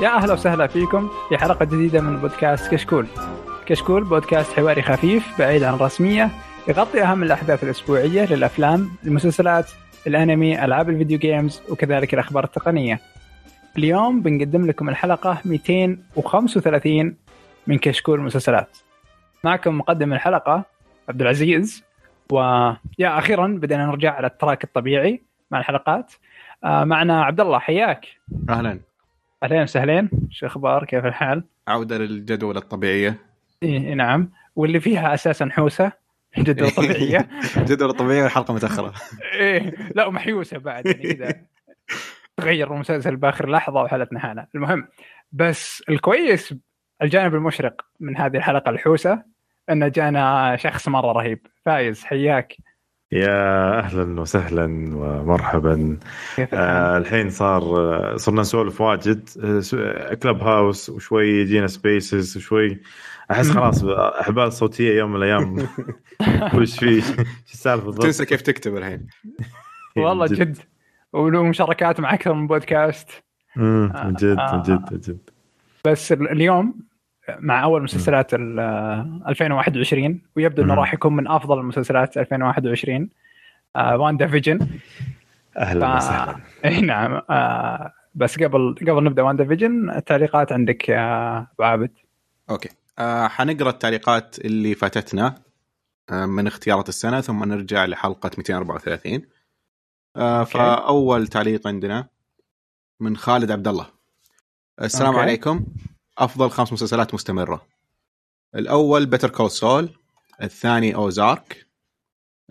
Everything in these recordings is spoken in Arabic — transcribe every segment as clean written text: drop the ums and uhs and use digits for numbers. يا أهلا وسهلا فيكم في حلقة جديدة من بودكاست كشكول. كشكول بودكاست حواري خفيف بعيد عن الرسمية، يغطي أهم الأحداث الأسبوعية للأفلام، المسلسلات، الأنمي، ألعاب الفيديو جيمز، وكذلك الأخبار التقنية. اليوم بنقدم لكم الحلقة 235 من كشكول مسلسلات. معكم مقدم الحلقة عبد العزيز، ويا أخيرا بدأنا نرجع على التراك الطبيعي مع الحلقات. معنا عبد الله، حياك. أهلا وسهلا، شو أخبار، كيف الحال؟ عودة للجدول الطبيعية. إيه نعم، واللي فيها أساسا حوسة جدول طبيعية. جدول طبيعي والحلقة متأخرة. إيه لا ومحيوسة بعد، يعني كذا تغير المسلسل بآخر لحظة وحالتنا حالة. المهم بس الكويس، الجانب المشرق من هذه الحلقة الحوسة، أن جانا شخص مرة رهيب. فايز، حياك. يا أهلا وسهلا ومرحبا. الحين صرنا نسولف واجد، كلب هاوس، وشوي يجينا سبيسز، وشوي أحس خلاص أحبال صوتية يوم من الأيام. وش فيه السالفة بالضبط؟ تنسى كيف تكتب الحين. والله جد، ولو مشاركات مع أكثر من بودكاست. جد. بس اليوم مع أول مسلسلات 2021، ويبدو أنه راح يكون من أفضل المسلسلات 2021، WandaVision. أهلا وسهلا. نعم. بس قبل نبدأ WandaVision، التعليقات عندك أبو عابد. أوكي، حنقرأ التعليقات اللي فاتتنا من اختيارات السنة، ثم نرجع لحلقة 234. فأول تعليق عندنا من خالد عبد الله. السلام عليكم. أفضل 5 مسلسلات مستمرة: الأول بيتر كول سول، الثاني أوزارك،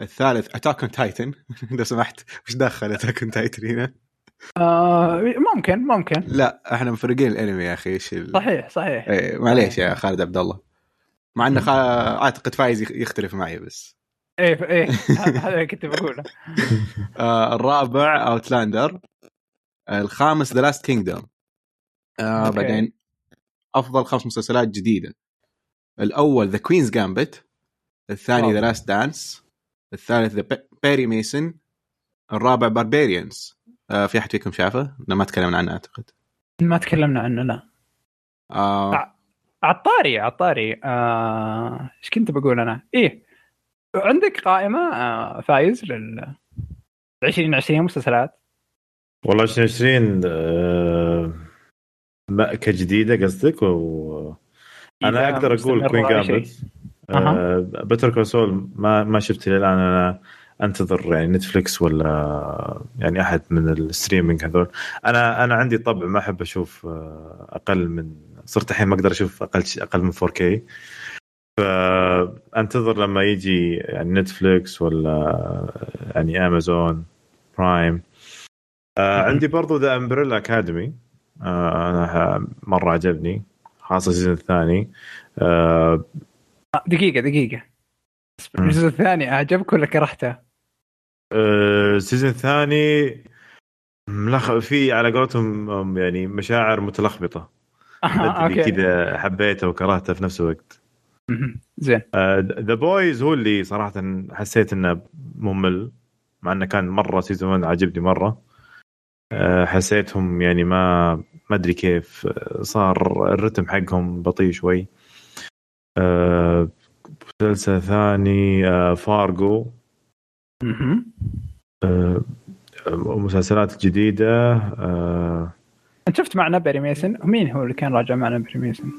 الثالث أتاك أون تايتن. لو سمحت، وش دخل أتاك أون تايتن هنا؟ ممكن لا، احنا مفرقين الأنمي يا أخي. صحيح. ايه معليش يا خالد عبد الله، مع أنه أعتقد فايز يختلف معي بس. ايه هذا كنت بقوله. الرابع أوتلاندر، الخامس The Last Kingdom. بعدين أفضل 5 مسلسلات جديدة: الأول The Queen's Gambit، الثاني The Last Dance، الثالث The Perry Mason، الرابع Barbarians. في أحد فيكم شافه؟ ما تكلمنا عنه أعتقد. ما تكلمنا عنه لا. عطاري. إيش كنت بقول أنا؟ إيه عندك قائمة فايز لل 2020 مسلسلات؟ والله 2020 مأكة جديدة قصدك؟ أنا أقدر أقول كوين جامبت، بيتر كول سول ما شفت للآن. أنا أنتظر يعني نتفليكس ولا يعني أحد من الستريمينج هذول. أنا عندي طبع، ما أحب أشوف أقل من، صرت الحين ما أقدر أشوف أقل من 4K، فأنتظر لما يجي يعني نتفليكس ولا يعني أمازون برايم. عندي برضو ذا أمبريلا أكاديمي، أنا مرة عجبني خاصة السيزون الثاني. دقيقة، السيزون الثاني أعجبك ولا كرهته؟ السيزون الثاني فيه على قولتهم يعني مشاعر متلخبطة كده، حبيته وكرهته في نفس الوقت. زين. The Boys هو اللي صراحة حسيت إنه ممل، مع إنه كان مرة سيزون عجبني مرة. حسيتهم يعني ما أدري كيف صار الرتم حقهم بطيء شوي. مسلسل ثاني فارغو. مسلسلات جديدة. أنت شفت معنا بيري ميسن؟ مين هو اللي كان راجع معنا بيري ميسن؟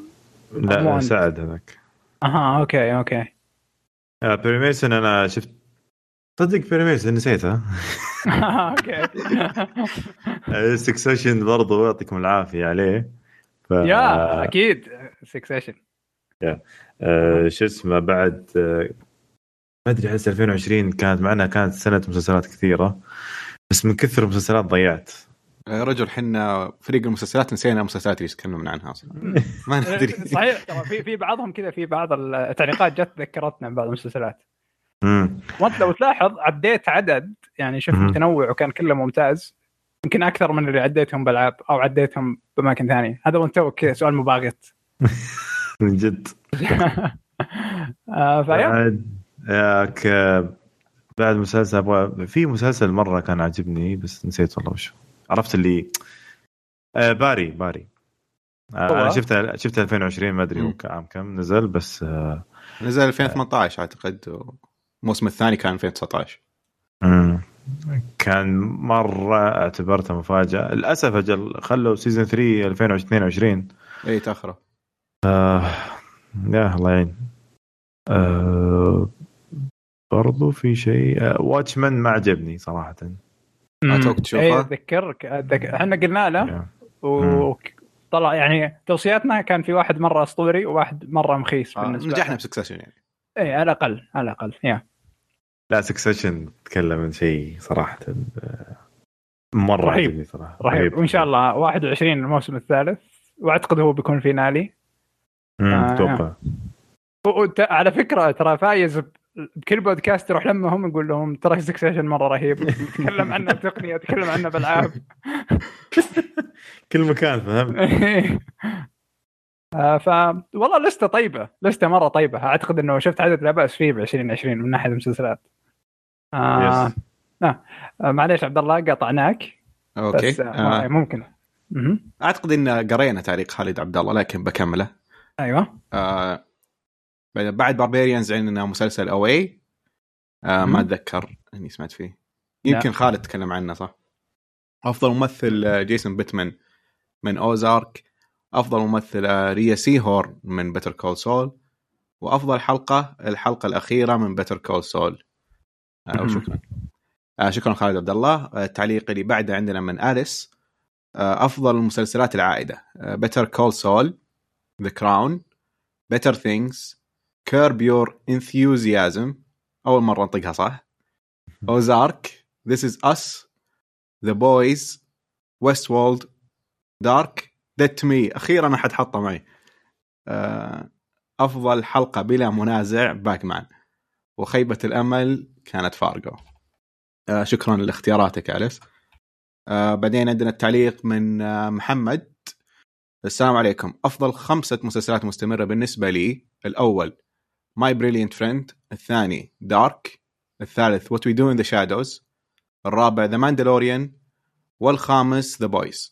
لا سعد هذاك. أوكي. بيري ميسن أنا شفت، صدق بيري ميسن نسيتها. اوكي. سكسيشن برضه يعطيكم العافيه عليه. يا اكيد سكسيشن. يا شو اسمه بعد، ما ادري، احس 2020 كانت سنه مسلسلات كثيره، بس من كثر المسلسلات ضيعت. رجل حنا فريق المسلسلات نسينا مسلسلات اللي تكلمنا عنها اصلا، ما ندري. صحيح ترى في بعضهم كذا، في بعض التعليقات جت ذكرتنا بعض المسلسلات. وانت لو تلاحظ عديت عدد، يعني شفت تنوع وكان كله ممتاز، يمكن أكثر من اللي عديتهم بالعاب أو عديتهم بأماكن ثانية. هذا وانتو كذا سؤال مباغت من جد. بعد مسلسل في مسلسل مرة كان عجبني بس نسيت والله وش عرفت اللي. باري انا شفتها 2020 ما ادري هو عام كم نزل، بس نزل 2018 اعتقد، الموسم الثاني كان 2019. كان مره اعتبرتها مفاجاه، للاسف اجل خلوا سيزون 3 2022 اي تاخره. يا الله يعين. برضو في شيء واتشمان ما عجبني صراحه. اتوقع تشوفه اتذكرك احنا قلنا له وطلع يعني توصياتنا كان في واحد مره اسطوري وواحد مره مخيس بالنسبه نجحنا بسكسشن يعني اي على الاقل يا لا سكسشن تكلم عن شيء صراحه مره رهيب صراحه رهيب. وان شاء الله 21 الموسم الثالث واعتقد هو بيكون فينالي اتوقع. على فكره ترى فايز بكل بودكاست يروح لما هم نقول لهم ترى سكسشن مره رهيب، نتكلم عنه بتقنيه، نتكلم عنه بالعاب كل مكان فهم. ف والله لسته طيبه، لسته مره طيبه. اعتقد انه شفت عدد لا باس فيه ب 2020 من ناحيه المسلسلات. معليش عبد الله قطعناك. اوكي ممكن اعتقد ان قرينا تعليق خالد عبد الله لكن بكمله. ايوه بعد باربيريانز عندنا مسلسل اوي ما اتذكر اني سمعت فيه، يمكن خالد تكلم عنه صح. افضل ممثل جيسون بيتمان من اوزارك، افضل ممثله ريا سي هور من بيتر كول سول، وافضل حلقه الحلقه الاخيره من بيتر كول سول. شكرا شكرا خالد عبد الله. التعليق اللي بعده عندنا من أليس، افضل مسلسلات العائده بيتر كول سول، ذا كراون، Better Things، Curb Your Enthusiasm أول مرة نطقها صح، Ozark، This Is Us، The Boys، Westworld، Dark، Dead To Me أخيراً أحد حطه معي. أفضل حلقة بلا منازع باكمان، وخيبة الأمل كانت فارغو. شكراً لاختياراتك أليس. بعدين عندنا التعليق من محمد، السلام عليكم. أفضل 5 مسلسلات مستمرة بالنسبة لي، الأول My Brilliant Friend، الثاني Dark، الثالث What We Do in the Shadows، الرابع The Mandalorian، والخامس The Boys.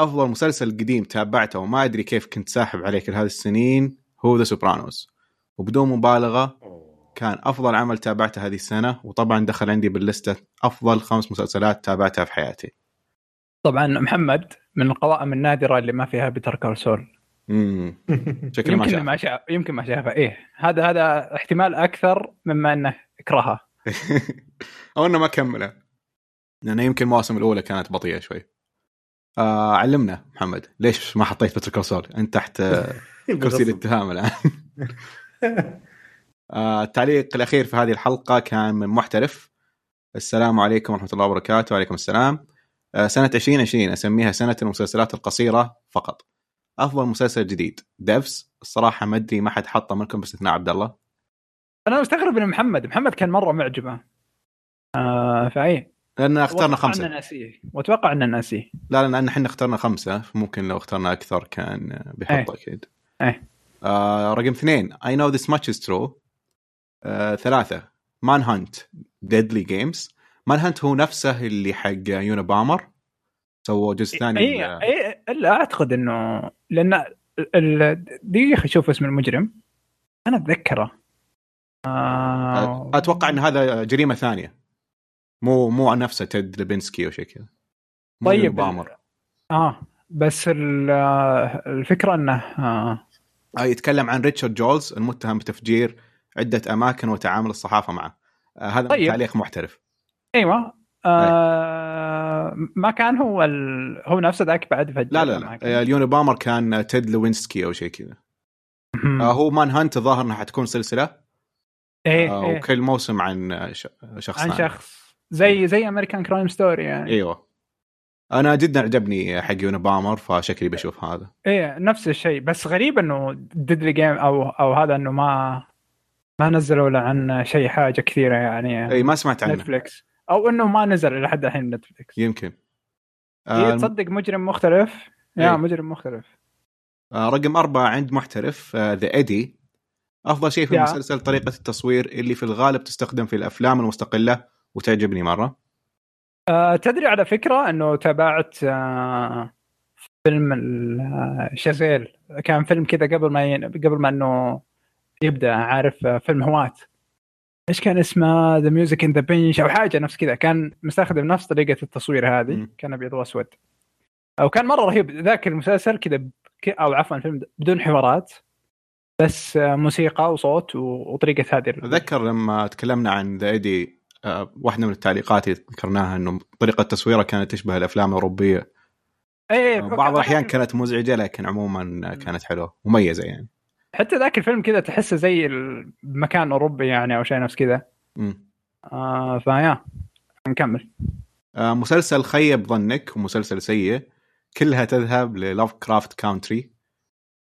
أفضل مسلسل قديم تابعته وما أدري كيف كنت ساحب عليه كل هذه السنين هو The Sopranos، وبدون مبالغة كان أفضل عمل تابعته هذه السنة، وطبعا دخل عندي باللستة أفضل 5 مسلسلات تابعتها في حياتي. طبعا محمد من القوائم النادرة اللي ما فيها بيتر كول سول. شكل ما شاف. يمكن ما شافها. إيه هذا احتمال أكثر مما أنه اكرهها أو أنه ما كملها، لأنه يمكن مواسم الأولى كانت بطيئة شوي. علمنا محمد ليش ما حطيت بيتر كول سول، أنت تحت كرسي الاتهام الآن. التعليق الأخير في هذه الحلقة كان من محترف، السلام عليكم ورحمة الله وبركاته. وعليكم السلام. سنة 2020 أسميها سنة المسلسلات القصيرة فقط. أفضل مسلسل جديد ديفز، الصراحة ما أدري ما حد حطه منكم باستثناء عبد الله. أنا مستغرب إن محمد كان مرة معجبة. فعي لأن اخترنا 5 وأتوقع أن ناسيه. لا لأن إحنا اخترنا 5 ممكن لو اخترنا أكثر كان بيحطه أكيد. رقم 2 I know this much is true. 3 Manhunt Deadly Games. مانهانت هو نفسه اللي حق يونا بامر، سووا جزء ثاني. اي لا اعتقد انه لان دي شوف اسم المجرم انا اتذكره. اتوقع ان هذا جريمه ثانيه مو عن نفسه تيد لبنسكي او شيء كذا. طيب بامر بس الفكره انه يتكلم عن ريتشارد جولز المتهم بتفجير عده اماكن وتعامل الصحافه معه. هذا طيب. تعليق محترف. ايوه ما كان هو نفسه ذاك بعد فجأة. لا اليوني بامر كان تيد لوينسكي او شيء كذا. هو مان هانت ظاهر انها حتكون سلسله وكل موسم عن شخص زي امريكان كرايم ستوري يعني. ايوه انا جدا عجبني حق يوني بامر فشكلي بشوف هذا. ايه نفس الشيء بس غريب انه ديدلي جيم او هذا انه ما نزلوا له عن شيء حاجه كثيره يعني. اي ما سمعت عنه نتفليكس أو إنه ما نزل لحد الحين نتفليكس يمكن. تصدق مجرم مختلف يا مجرم مختلف. رقم 4 عند محترف ذا إيدي، أفضل شيء في المسلسل طريقة التصوير اللي في الغالب تستخدم في الأفلام المستقلة وتعجبني مرة. تدري على فكرة إنه تابعت فيلم شازيل كان فيلم كذا قبل ما انه يبدا، عارف فيلم هوات ايش كان اسمه، ذا ميوزك ان ذا بنش او حاجه نفس كذا، كان مستخدم نفس طريقه التصوير هذه، كان ابيض واسود وكان مره رهيب ذاك المسلسل كذا، او عفوا الفيلم بدون حوارات بس موسيقى وصوت وطريقه هذه. اتذكر لما تكلمنا عن ذا ايدي واحده من التعليقات اللي ذكرناها انه طريقه تصويره كانت تشبه الافلام الاوروبيه، اي بعض الاحيان كانت مزعجه لكن عموما كانت حلوه مميزه يعني. حتى ذاك الفيلم كذا تحسه زي المكان اوروبي يعني او شيء نفس كذا. فيا نكمل. مسلسل خيب ظنك ومسلسل سيء كلها تذهب للاف كرافت كاونتري،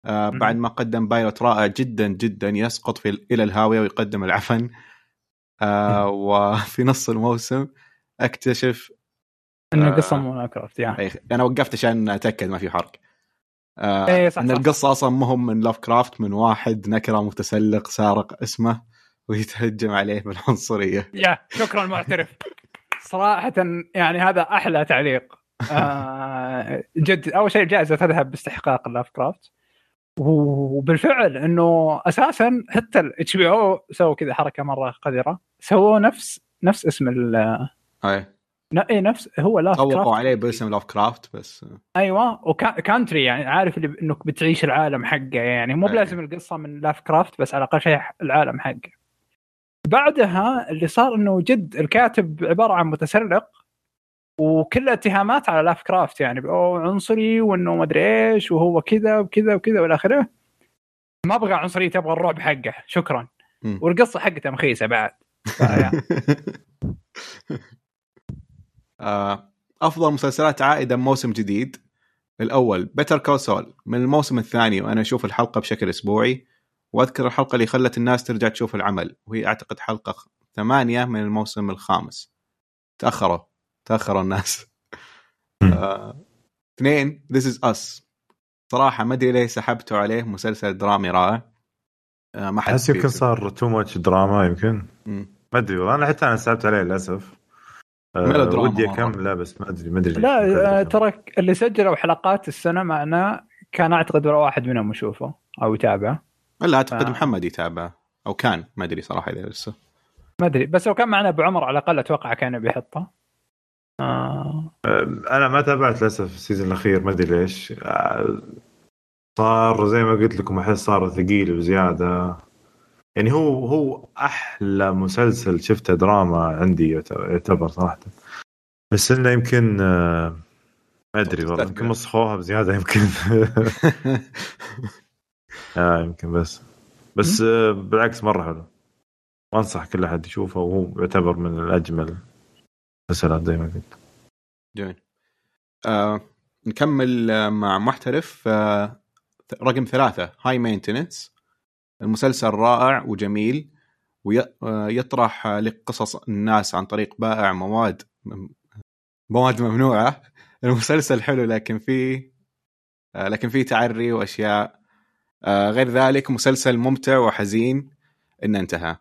بعد ما قدم بايلوت رائع جدا جدا يسقط الى الهاويه ويقدم العفن، وفي نص الموسم اكتشف ان القصه مو لافكرافت يعني. انا وقفت عشان اتاكد ما في حرق. صح ان القصه اصلا مهم من لافكرافت، من واحد نكره متسلق سارق اسمه ويتهجم عليه بالعنصريه. شكرا معترف صراحه يعني، هذا احلى تعليق. جد اول شيء جائزه تذهب باستحقاق لافكرافت، وبالفعل انه اساسا حتى الاتش بي او سووا كذا حركه مره قذره، سووا نفس اسم ال نفس هو لاف كرافت، طبقوا عليه باسم لاف كرافت بس ايوه وكانتري يعني، عارف اللي انك بتعيش العالم حقه يعني، مو بلازم القصه من لاف كرافت بس على الاقل شيء العالم حقه. بعدها اللي صار انه جد الكاتب عباره عن متسرق وكل اتهامات على لاف كرافت يعني، او عنصري وانه ما ادري ايش وهو كذا وكذا وكذا والاخره. ما ابغى عنصريه، ابغى الرعب حقه شكرا. والقصه حقته مخيسه بعد. أفضل مسلسلات عائدة موسم جديد، الأول بيتر كول سول من الموسم الثاني، وأنا أشوف الحلقة بشكل أسبوعي، وأذكر الحلقة اللي خلت الناس ترجع تشوف العمل، وهي أعتقد حلقة 8 من الموسم الخامس. تأخروا الناس. 2 This is Us، صراحة ما أدري ليه سحبتوا عليه، مسلسل درامي رائع. ما حس يمكن صار too much دراما يمكن. ما أدري والله، أنا حتى أنا سحبت عليه للأسف. ودي كاملة بس ما أدري لا ترك اللي سجلوا حلقات السنة معنا كان أعتقد ولا واحد منهم يشوفه أو يتابعه. لا أعتقد محمد يتابعه أو كان، ما أدري صراحة إذا لسه ما أدري، بس لو كان معنا أبو عمر على الأقل أتوقع كان بيحطه. أنا ما تابعت للأسف السيزن الأخير، ما أدري ليش صار زي ما قلت لكم، أحس صار ثقيل وزيادة يعني. هو أحلى مسلسل شفته دراما عندي يعتبر صراحة، بس إنه يمكن ما أدري والله، يمكن مسخوها بزيادة يمكن. يمكن بس بالعكس مرة حلو، وأنصح كل أحد يشوفه، وهو يعتبر من الأجمل مسلسلات زي ما قلت. جميل. نكمل مع محترف رقم 3 هاي مينتيننس، المسلسل رائع وجميل ويطرح لقصص الناس عن طريق بائع مواد ممنوعة. المسلسل حلو لكن فيه تعري وأشياء غير ذلك. مسلسل ممتع وحزين إن انتهى.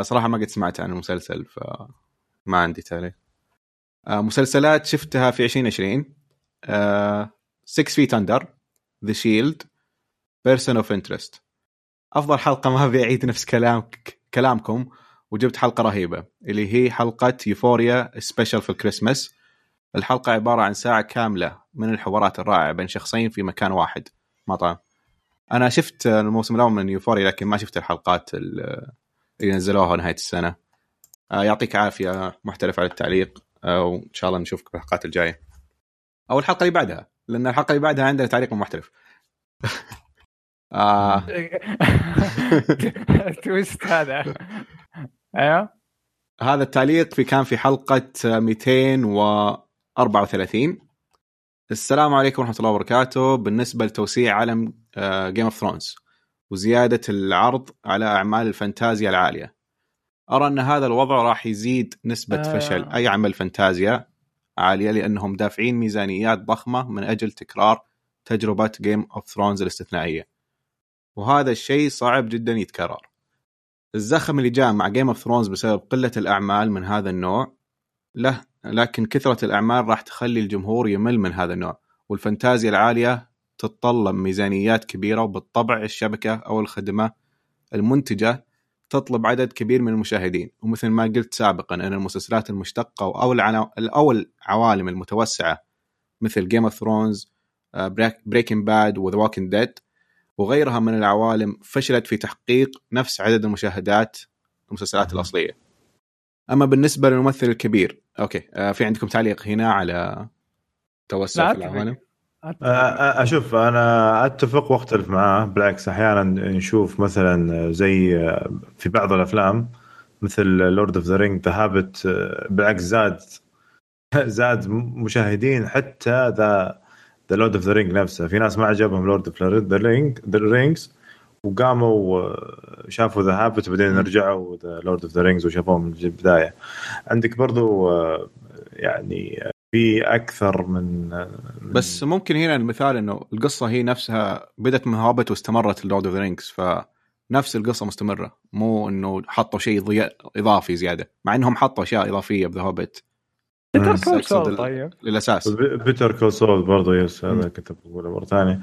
صراحة ما قد سمعت عن المسلسل فما عندي تعليق. مسلسلات شفتها في 2020 Six Feet Under، The Shield، Person of Interest. أفضل حلقة ما بيعيد نفس كلامكم، وجبت حلقة رهيبة اللي هي حلقة يوفوريا سبيشال في الكريسماس. الحلقة عبارة عن ساعة كاملة من الحوارات الرائعة بين شخصين في مكان واحد مطعم. أنا شفت الموسم الأول من يوفوريا لكن ما شفت الحلقات اللي نزلوها نهاية السنة. يعطيك عافية محترف على التعليق، وإن شاء الله نشوفك في الحلقات الجاية أو الحلقة اللي بعدها، لأن الحلقة اللي بعدها عندنا تعليق من محترف. تويست هذا. ايوه هذا التعليق كان في حلقة 234. السلام عليكم ورحمة الله وبركاته. بالنسبة لتوسيع عالم Game of Thrones وزيادة العرض على أعمال الفانتازيا العالية، أرى أن هذا الوضع راح يزيد نسبة فشل أي عمل فانتازيا عالية، لأنهم دافعين ميزانيات ضخمة من أجل تكرار تجربة Game of Thrones الاستثنائية، وهذا الشيء صعب جدا يتكرر. الزخم اللي جاء مع Game of Thrones بسبب قلة الأعمال من هذا النوع، لكن كثرة الأعمال راح تخلي الجمهور يمل من هذا النوع والفانتازيا العالية تتطلب ميزانيات كبيرة، وبالطبع الشبكة أو الخدمة المنتجة تطلب عدد كبير من المشاهدين. ومثل ما قلت سابقا أن المسلسلات المشتقة أو العوالم المتوسعة مثل Game of Thrones، Breaking Bad و The Walking Dead وغيرها من العوالم فشلت في تحقيق نفس عدد المشاهدات المسلسلات الأصلية. أما بالنسبة للممثل الكبير، في عندكم تعليق هنا على توسع العوالم؟ أشوف أنا أتفق واختلف معاه، بالعكس أحيانا نشوف مثلا زي في بعض الأفلام مثل لورد اوف ذا رينج ذهبت، بالعكس زاد مشاهدين حتى ذا لورد اوف ذا رينج نفسه. في ناس ما عجبهم لورد اوف ذا رينجز وقاموا شافوا ذا هابت وبعدين رجعوا ذا لورد اوف ذا رينجز وشافوه من البداية. عندك برضو يعني في أكثر من بس ممكن هنا المثال إنه القصة هي نفسها بدأت من هابت واستمرت لورد اوف ذا رينجز، فنفس القصة مستمرة، مو إنه حطوا شيء إضافي زيادة، مع إنهم حطوا أشياء إضافية بذا هابت. بيتر كول سول طيب للأساس بيتر كول سول برضو يس، هذا كتب أقوله مرة ثانية،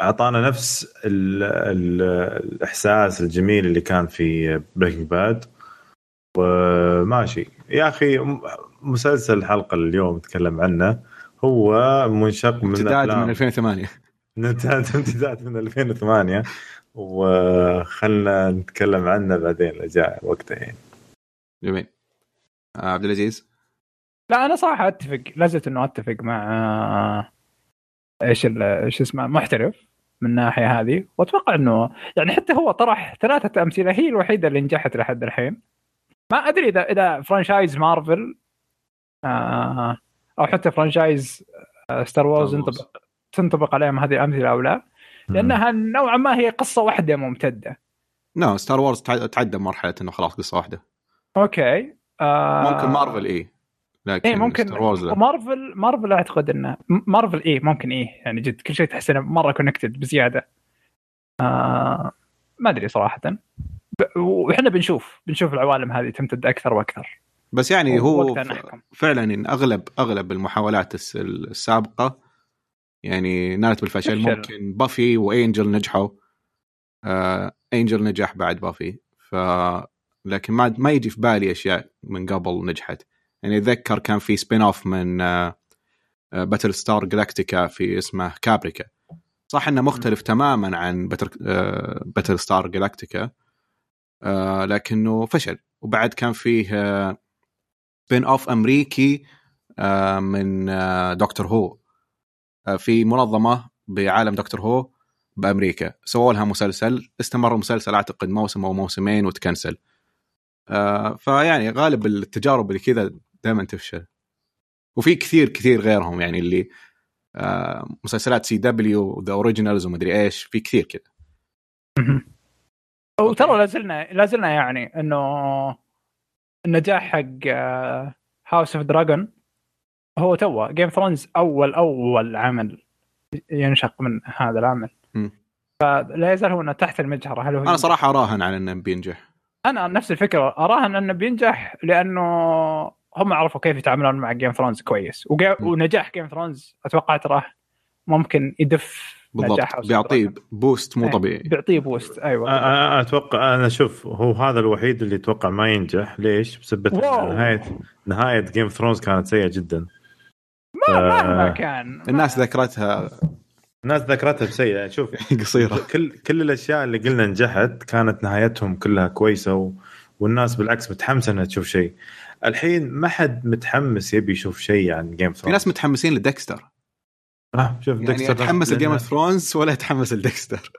أعطانا نفس الإحساس الجميل اللي كان في بريكنج باد. وماشي يا أخي، مسلسل الحلقة اليوم نتكلم عنه هو منشق من امتداد من 2008 امتداد من 2008 وخلنا نتكلم عنه بعدين لجاء وقته يعني. جميل. عبد العزيز؟ لا أنا صراحة أتفق، لازلت إنه أتفق مع إيش اسمه محترف من ناحية هذه، وأتوقع إنه يعني حتى هو طرح 3 أمثلة هي الوحيدة اللي نجحت لحد الحين. ما أدري إذا فرانشايز مارفل أو حتى فرانشايز ستار وورز تنطبق عليهم هذه الأمثلة أو لا، لأنها نوعا ما هي قصة واحدة ممتدة. نعم ستار وورز تعدى مرحلة إنه خلاص قصة واحدة. أوكي ممكن مارفل لكن إيه ممكن مارفل أعتقد إنه مارفل ممكن يعني جد كل شيء تحس إنه مرة كونكتد بزيادة. ما أدري صراحة، وإحنا بنشوف العوالم هذه تمتد أكثر وأكثر. بس يعني هو فعلا إن أغلب المحاولات السابقة يعني نالت بالفشل. ممكن بافي وإنجل نجحوا، إنجل نجح بعد بافي، لكن ما يجي في بالي أشياء من قبل نجحت. يعني أتذكر كان في سبين أوف من باتل ستار جالاكتيكا في اسمه كابريكا، صح إنه مختلف تماما عن باتل ستار جالاكتيكا لكنه فشل. وبعد كان فيه سبين أوف أمريكي من دكتور هو، في منظمة بعالم دكتور هو بأمريكا سووا لها مسلسل، استمر المسلسل أعتقد موسم أو موسمين وتكنسل. فيعني غالب التجارب اللي كذا دائما تفشل، وفي كثير غيرهم يعني اللي مسلسلات سي دبليو ذا اوريجينالز ومدري ايش، في كثير كذا. وترى لازلنا يعني انه النجاح حق هاوس اوف دراجون هو توه جيم فرونز اول عمل ينشق من هذا العمل، فلا يزال هو تحت المجهر. هل هو انا صراحه راهن على انه بينجح، انا نفس الفكره اراهن انه بينجح، لانه هم عرفوا كيف يتعاملون مع جيم فرونز كويس، ونجاح جيم فرونز اتوقع تراه ممكن يدف بالضبط، بيعطيه بوست مو طبيعي، بيعطيه بوست. ايوه انا اتوقع، انا شوف هو هذا الوحيد اللي اتوقع ما ينجح. ليش؟ بسبب نهايه جيم فرونز كانت سيئه جدا، ما كان الناس ذكرتها بسيئة. شوف قصيرة، كل الأشياء اللي قلنا نجحت كانت نهايتهم كلها كويسة، والناس بالعكس متحمسة أنها تشوف شيء. الحين ما حد متحمس يبي يشوف شيء عن جيم فرونز. في ناس متحمسين لديكستر، شوف ديكستر يعني يتحمس لجيم فرونز ولا يتحمس لديكستر.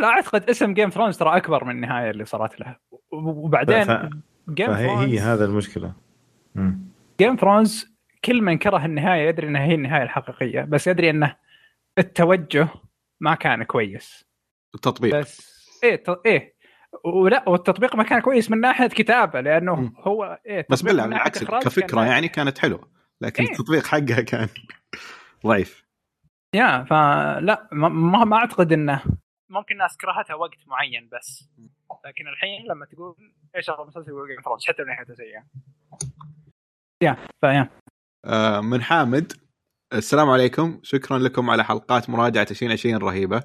لا أعتقد اسم جيم فرونز ترى أكبر من النهاية اللي صارت لها. وبعدين هي هذا المشكلة. جيم فرونز كل من كره النهاية يدري أنها هي النهاية الحقيقية، بس يدري أنه التوجه ما كان كويس، التطبيق بس ولا والتطبيق ما كان كويس من ناحية كتابة، لأنه هو بس بالعكس كفكرة يعني كانت حلوة، لكن التطبيق حقها كان ضعيف. فلا ما أعتقد أنه ممكن الناس كرهتها وقت معين بس، لكن الحين لما تقول إيش أفضل مسلسل جيم فرونز حتى من ناحية سيئة. من حامد السلام عليكم، شكرا لكم على حلقات مراجعة 2020 رهيبة.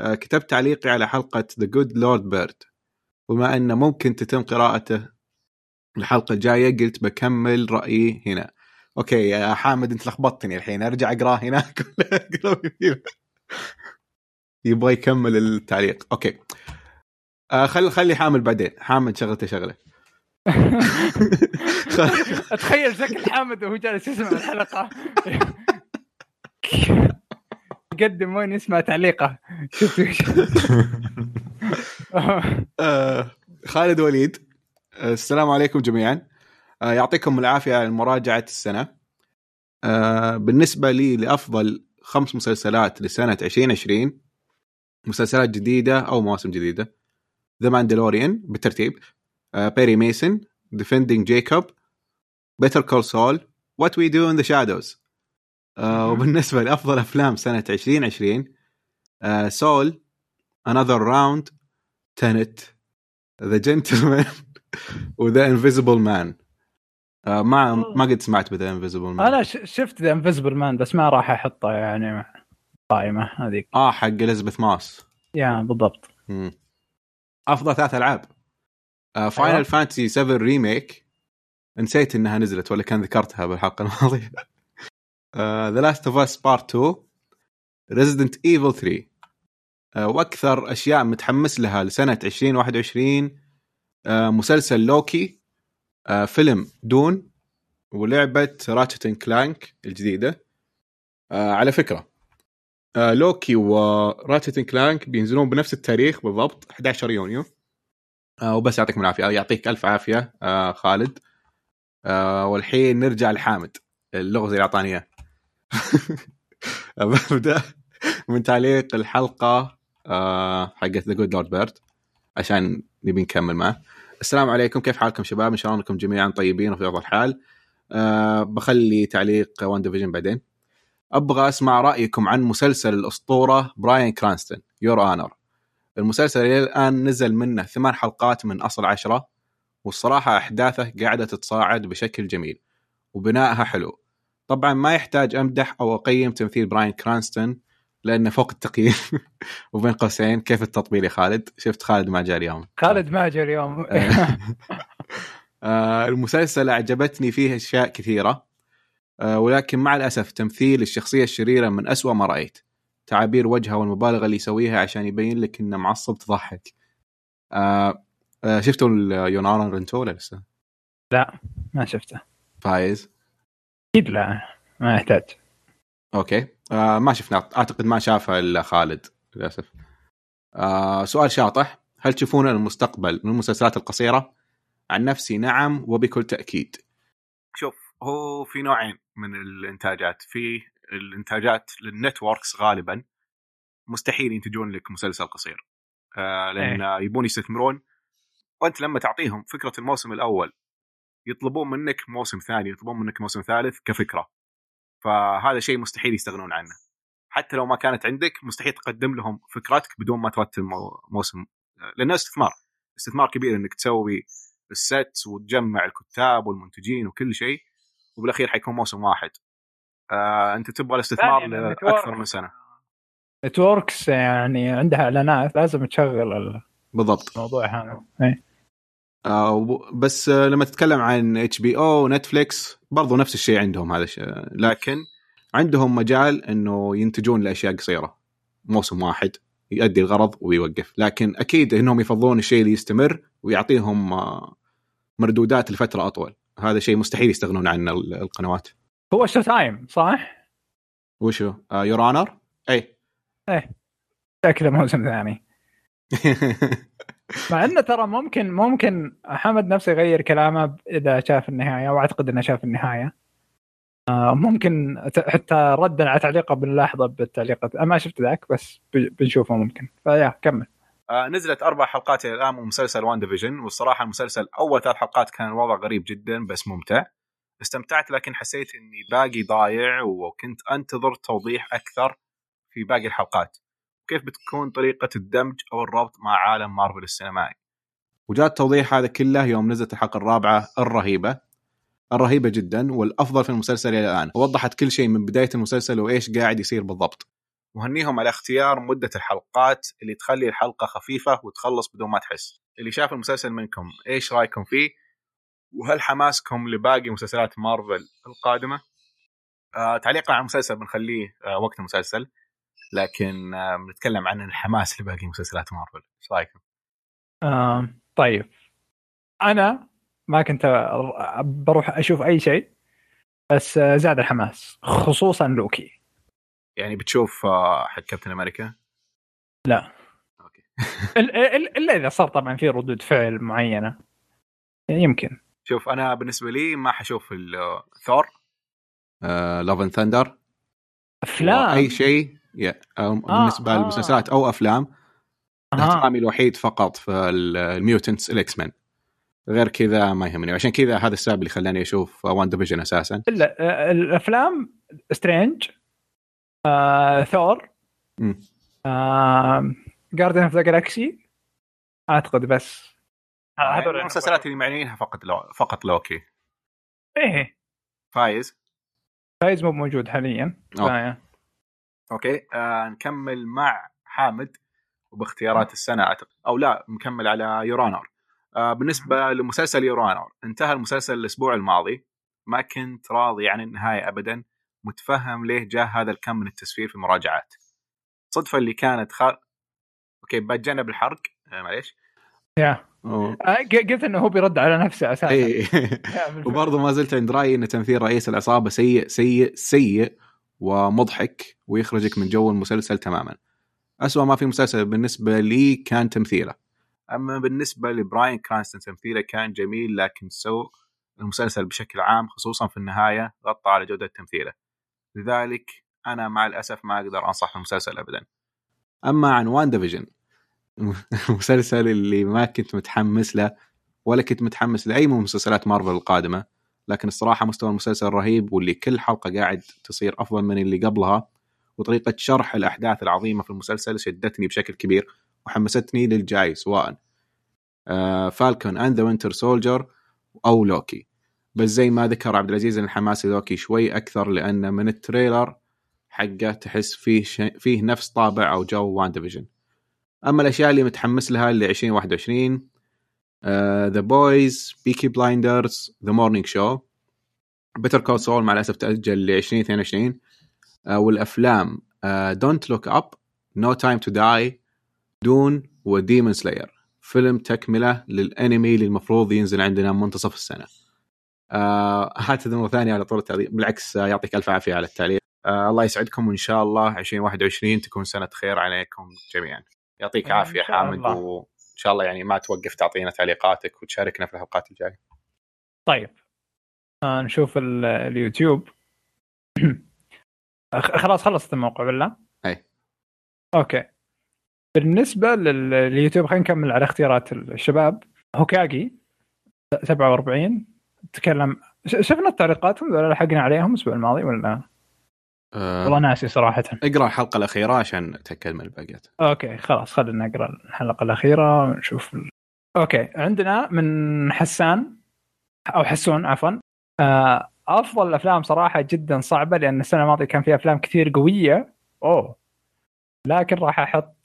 كتبت تعليقي على حلقة The Good Lord Bird، وما أنه ممكن تتم قراءته الحلقة الجاية قلت بكمل رأيي هنا. أوكي يا حامد أنت لخبطتني الحين، أرجع أقراه هناك. يبغى يكمل التعليق. أوكي خلي حامد بعدين، حامد شغلته أتخيل زكي حامد وهو جالس يسمع الحلقة قدم وين يسمع تعليقه. خالد وليد، السلام عليكم جميعا، يعطيكم العافية على مراجعة السنة. بالنسبة لي لأفضل 5 مسلسلات لسنة 2020، مسلسلات جديدة أو مواسم جديدة: The Mandalorian بالترتيب، بيري ميسن، Defending Jacob، Better Call Saul، What We Do in the Shadows. وبالنسبة لأفضل أفلام سنة 2020، Soul، Another Round، Tenet، The Gentleman و The Invisible Man. ما قد سمعت ب The Invisible Man. أنا شفت The Invisible Man بس ما راح أحطه يعني قائمة هذيك. حق إليزابيث ماس. يا بالضبط. أفضل 3 ألعاب: فاينل فانتسي 7 ريميك، نسيت انها نزلت ولا كان ذكرتها بالحلقه الماضيه، ذا لاست اوف اس بارت 2، ريزيدنت ايفل 3. واكثر اشياء متحمس لها لسنه 2021: مسلسل لوكي، فيلم دون، ولعبه راتشت اند كلانك الجديده. على فكره لوكي وراتشت اند كلانك بينزلون بنفس التاريخ بالضبط، 11 يونيو. وبس يعطيكم العافية، يعطيك ألف عافية خالد. والحين نرجع لحامد، اللغز اللي أعطاني إياه. ببدأ من تعليق الحلقة حقت The Good Lord Bird عشان نبي نكمل معه. السلام عليكم، كيف حالكم شباب؟ إن شاء الله أنكم جميعا طيبين وفي أفضل حال. بخلي تعليق WandaVision بعدين. أبغى أسمع رأيكم عن مسلسل الأسطورة براين كرانستون Your Honor. المسلسل اللي الآن نزل منه 8 حلقات من أصل 10، والصراحة أحداثه قاعدة تتصاعد بشكل جميل وبنائها حلو. طبعا ما يحتاج أمدح أو أقيم تمثيل براين كرانستون لأنه فوق التقييم. وبين قوسين كيف التطبيل يا خالد؟ شفت خالد ماجر اليوم. المسلسل أعجبتني فيه أشياء كثيرة، ولكن مع الأسف تمثيل الشخصية الشريرة من أسوأ ما رأيت. تعابير وجهه والمبالغة اللي يسويها عشان يبين لك إنه معصب تضحك. شفتوا اليونارن رنتولا لسه؟ لا ما شفته. فايز؟ أكيد لا، ما يحتاج. أوكي ما شفنا، أعتقد ما شافها إلا خالد للأسف. سؤال شاطح: هل تشوفون المستقبل من المسلسلات القصيرة؟ عن نفسي نعم وبكل تأكيد. شوف، هو في نوعين من الإنتاجات. في الانتاجات للنتوركس غالبا مستحيل ينتجون لك مسلسل قصير، لان يبون يستثمرون، وانت لما تعطيهم فكره الموسم الاول يطلبون منك موسم ثاني، يطلبون منك موسم ثالث كفكره، فهذا شيء مستحيل يستغنون عنه. حتى لو ما كانت عندك مستحيل تقدم لهم فكرتك بدون ما ترتب موسم، لانه استثمار كبير انك تسوي السيتس وتجمع الكتاب والمنتجين وكل شيء، وبالاخير حيكون موسم واحد. أنت تبغى الاستثمار لأكثر من سنة. نتوركس يعني عندها إعلانات لازم تشغل بالضبط الموضوع هذا. بس لما تتكلم عن HBO ونتفليكس برضو نفس الشيء عندهم هذا الشيء، لكن عندهم مجال أنه ينتجون لأشياء قصيرة، موسم واحد يؤدي الغرض ويوقف. لكن أكيد أنهم يفضلون الشيء اللي يستمر ويعطيهم مردودات لفترة أطول. هذا شيء مستحيل يستغنون عنه القنوات. هو شو تايم صح؟ وشو يورانر؟ اي شكله موسم ثاني. مع انه ترى ممكن حمد نفسه يغير كلامه اذا شاف النهايه، واعتقد انه شاف النهايه. ممكن حتى ردا على تعليقه بنلاحظه بالتعليقات. ما شفت ذاك بس بنشوفه ممكن. فيا كمل. نزلت 4 حلقات الان من مسلسل WandaVision، والصراحه المسلسل اول 3 حلقات كان الوضع غريب جدا بس ممتع، استمتعت. لكن حسيت اني باقي ضايع، وكنت انتظر توضيح اكثر في باقي الحلقات، كيف بتكون طريقه الدمج او الربط مع عالم مارفل السينمائي. وجاء التوضيح هذا كله يوم نزلت الحلقه الرابعه الرهيبه. الرهيبة جدا والأفضل في المسلسل إلى الآن، ووضحت كل شيء من بداية المسلسل وإيش قاعد يصير بالضبط. وهنيهم على اختيار مدة الحلقات اللي تخلي الحلقة خفيفة وتخلص بدون ما تحس. اللي شاف المسلسل منكم إيش رأيكم فيه؟ وهل حماسكم لباقي مسلسلات مارفل القادمة؟ تعليقنا على المسلسل بنخليه وقت المسلسل، لكن بنتكلم عن الحماس لباقي مسلسلات مارفل. إيش رأيكم؟ طيب أنا ما كنت بروح أشوف أي شيء، بس زاد الحماس خصوصا لوكي. يعني بتشوف حق كابتن أمريكا؟ لا أوكي. إلا إذا صار طبعا في ردود فعل معينة يمكن. شوف أنا بالنسبة لي ما حشوف الثور، Love and Thunder، أفلام أي شيء بالنسبة للمسلسلات أو أفلام. اهتمامي الوحيد فقط في الميوتنتس الإكس مان، غير كذا ما يهمني. عشان كذا هذا السبب اللي خلاني أشوف WandaVision أساساً. إلا الأفلام سترينج، ثور، جاردن أوف ذا جالاكسي أعتقد، بس هذول المسلسلات اللي معنيينها فقط لوكي. إيه فايز مو موجود حالياً. أوكي نكمل مع حامد وباختيارات السنة أعتقد، أو لا نكمل على يورانور. بالنسبة لمسلسل يورانور، انتهى المسلسل الأسبوع الماضي، ما كنت راضي عن النهاية أبدا، متفهم ليه جاء هذا الكم من التسفير في المراجعات. صدفة اللي كانت أوكي بتجنب الحرق، معليش قلت أنه هو بيرد على نفسه أساسا. وبرضه ما زلت عند رأيي أن تمثيل رئيس العصابة سيء سيء سيء ومضحك ويخرجك من جو المسلسل تماما. أسوأ ما في مسلسل بالنسبة لي كان تمثيله. أما بالنسبة لبراين كرانستون تمثيله كان جميل، لكن سوء المسلسل بشكل عام خصوصا في النهاية غطى على جودة تمثيله، لذلك أنا مع الأسف ما أقدر أنصح المسلسل أبدا. أما عن WandaVision، المسلسل اللي ما كنت متحمس له ولا كنت متحمس لأي من مسلسلات مارفل القادمة، لكن الصراحة مستوى المسلسل رهيب، واللي كل حلقة قاعد تصير أفضل من اللي قبلها، وطريقة شرح الأحداث العظيمة في المسلسل شدتني بشكل كبير وحمستني للجاي، سواء فالكون أند ذا وينتر سولجر أو لوكي. بس زي ما ذكر عبد العزيز، الحماس لوكي شوي أكثر، لأن من التريلر حقه تحس فيه نفس طابع أو جو WandaVision. أما الأشياء اللي متحمس لها اللي 2021، The Boys، Peaky Blinders، The Morning Show، Better Call Saul مع الأسف تأجل ل 2022. والأفلام Don't Look Up، No Time to Die، دون وديمون سلاير، فيلم تكملة للأنمي اللي المفروض ينزل عندنا منتصف السنة. هات مرة ثانية على طول التعليق، بالعكس يعطيك ألف عافية على التعليق. الله يسعدكم، وإن شاء الله 2021 تكون سنة خير عليكم جميعا. يعطيك عافية حامد، وإن شاء الله يعني ما توقف تعطينا تعليقاتك وتشاركنا في الحلقات الجاية. طيب نشوف اليوتيوب. خلاص خلصت الموقع بالله؟ أي أوكي. بالنسبة لليوتيوب خلينا نكمل على اختيارات الشباب. هوكاجي 47 تكلم، شفنا تعليقاتهم ولا لحقنا عليهم الأسبوع الماضي ولا؟ والله ناسي صراحة. اقرأ الحلقة الأخيرة عشان أتأكد من الباقيات. أوكي خلاص خلينا نقرأ الحلقة الأخيرة ونشوف. أوكي عندنا من حسان أو حسون عفوا، أفضل الأفلام صراحة جدا صعبة، لأن السنة الماضية كان فيها أفلام كثير قوية لكن راح أحط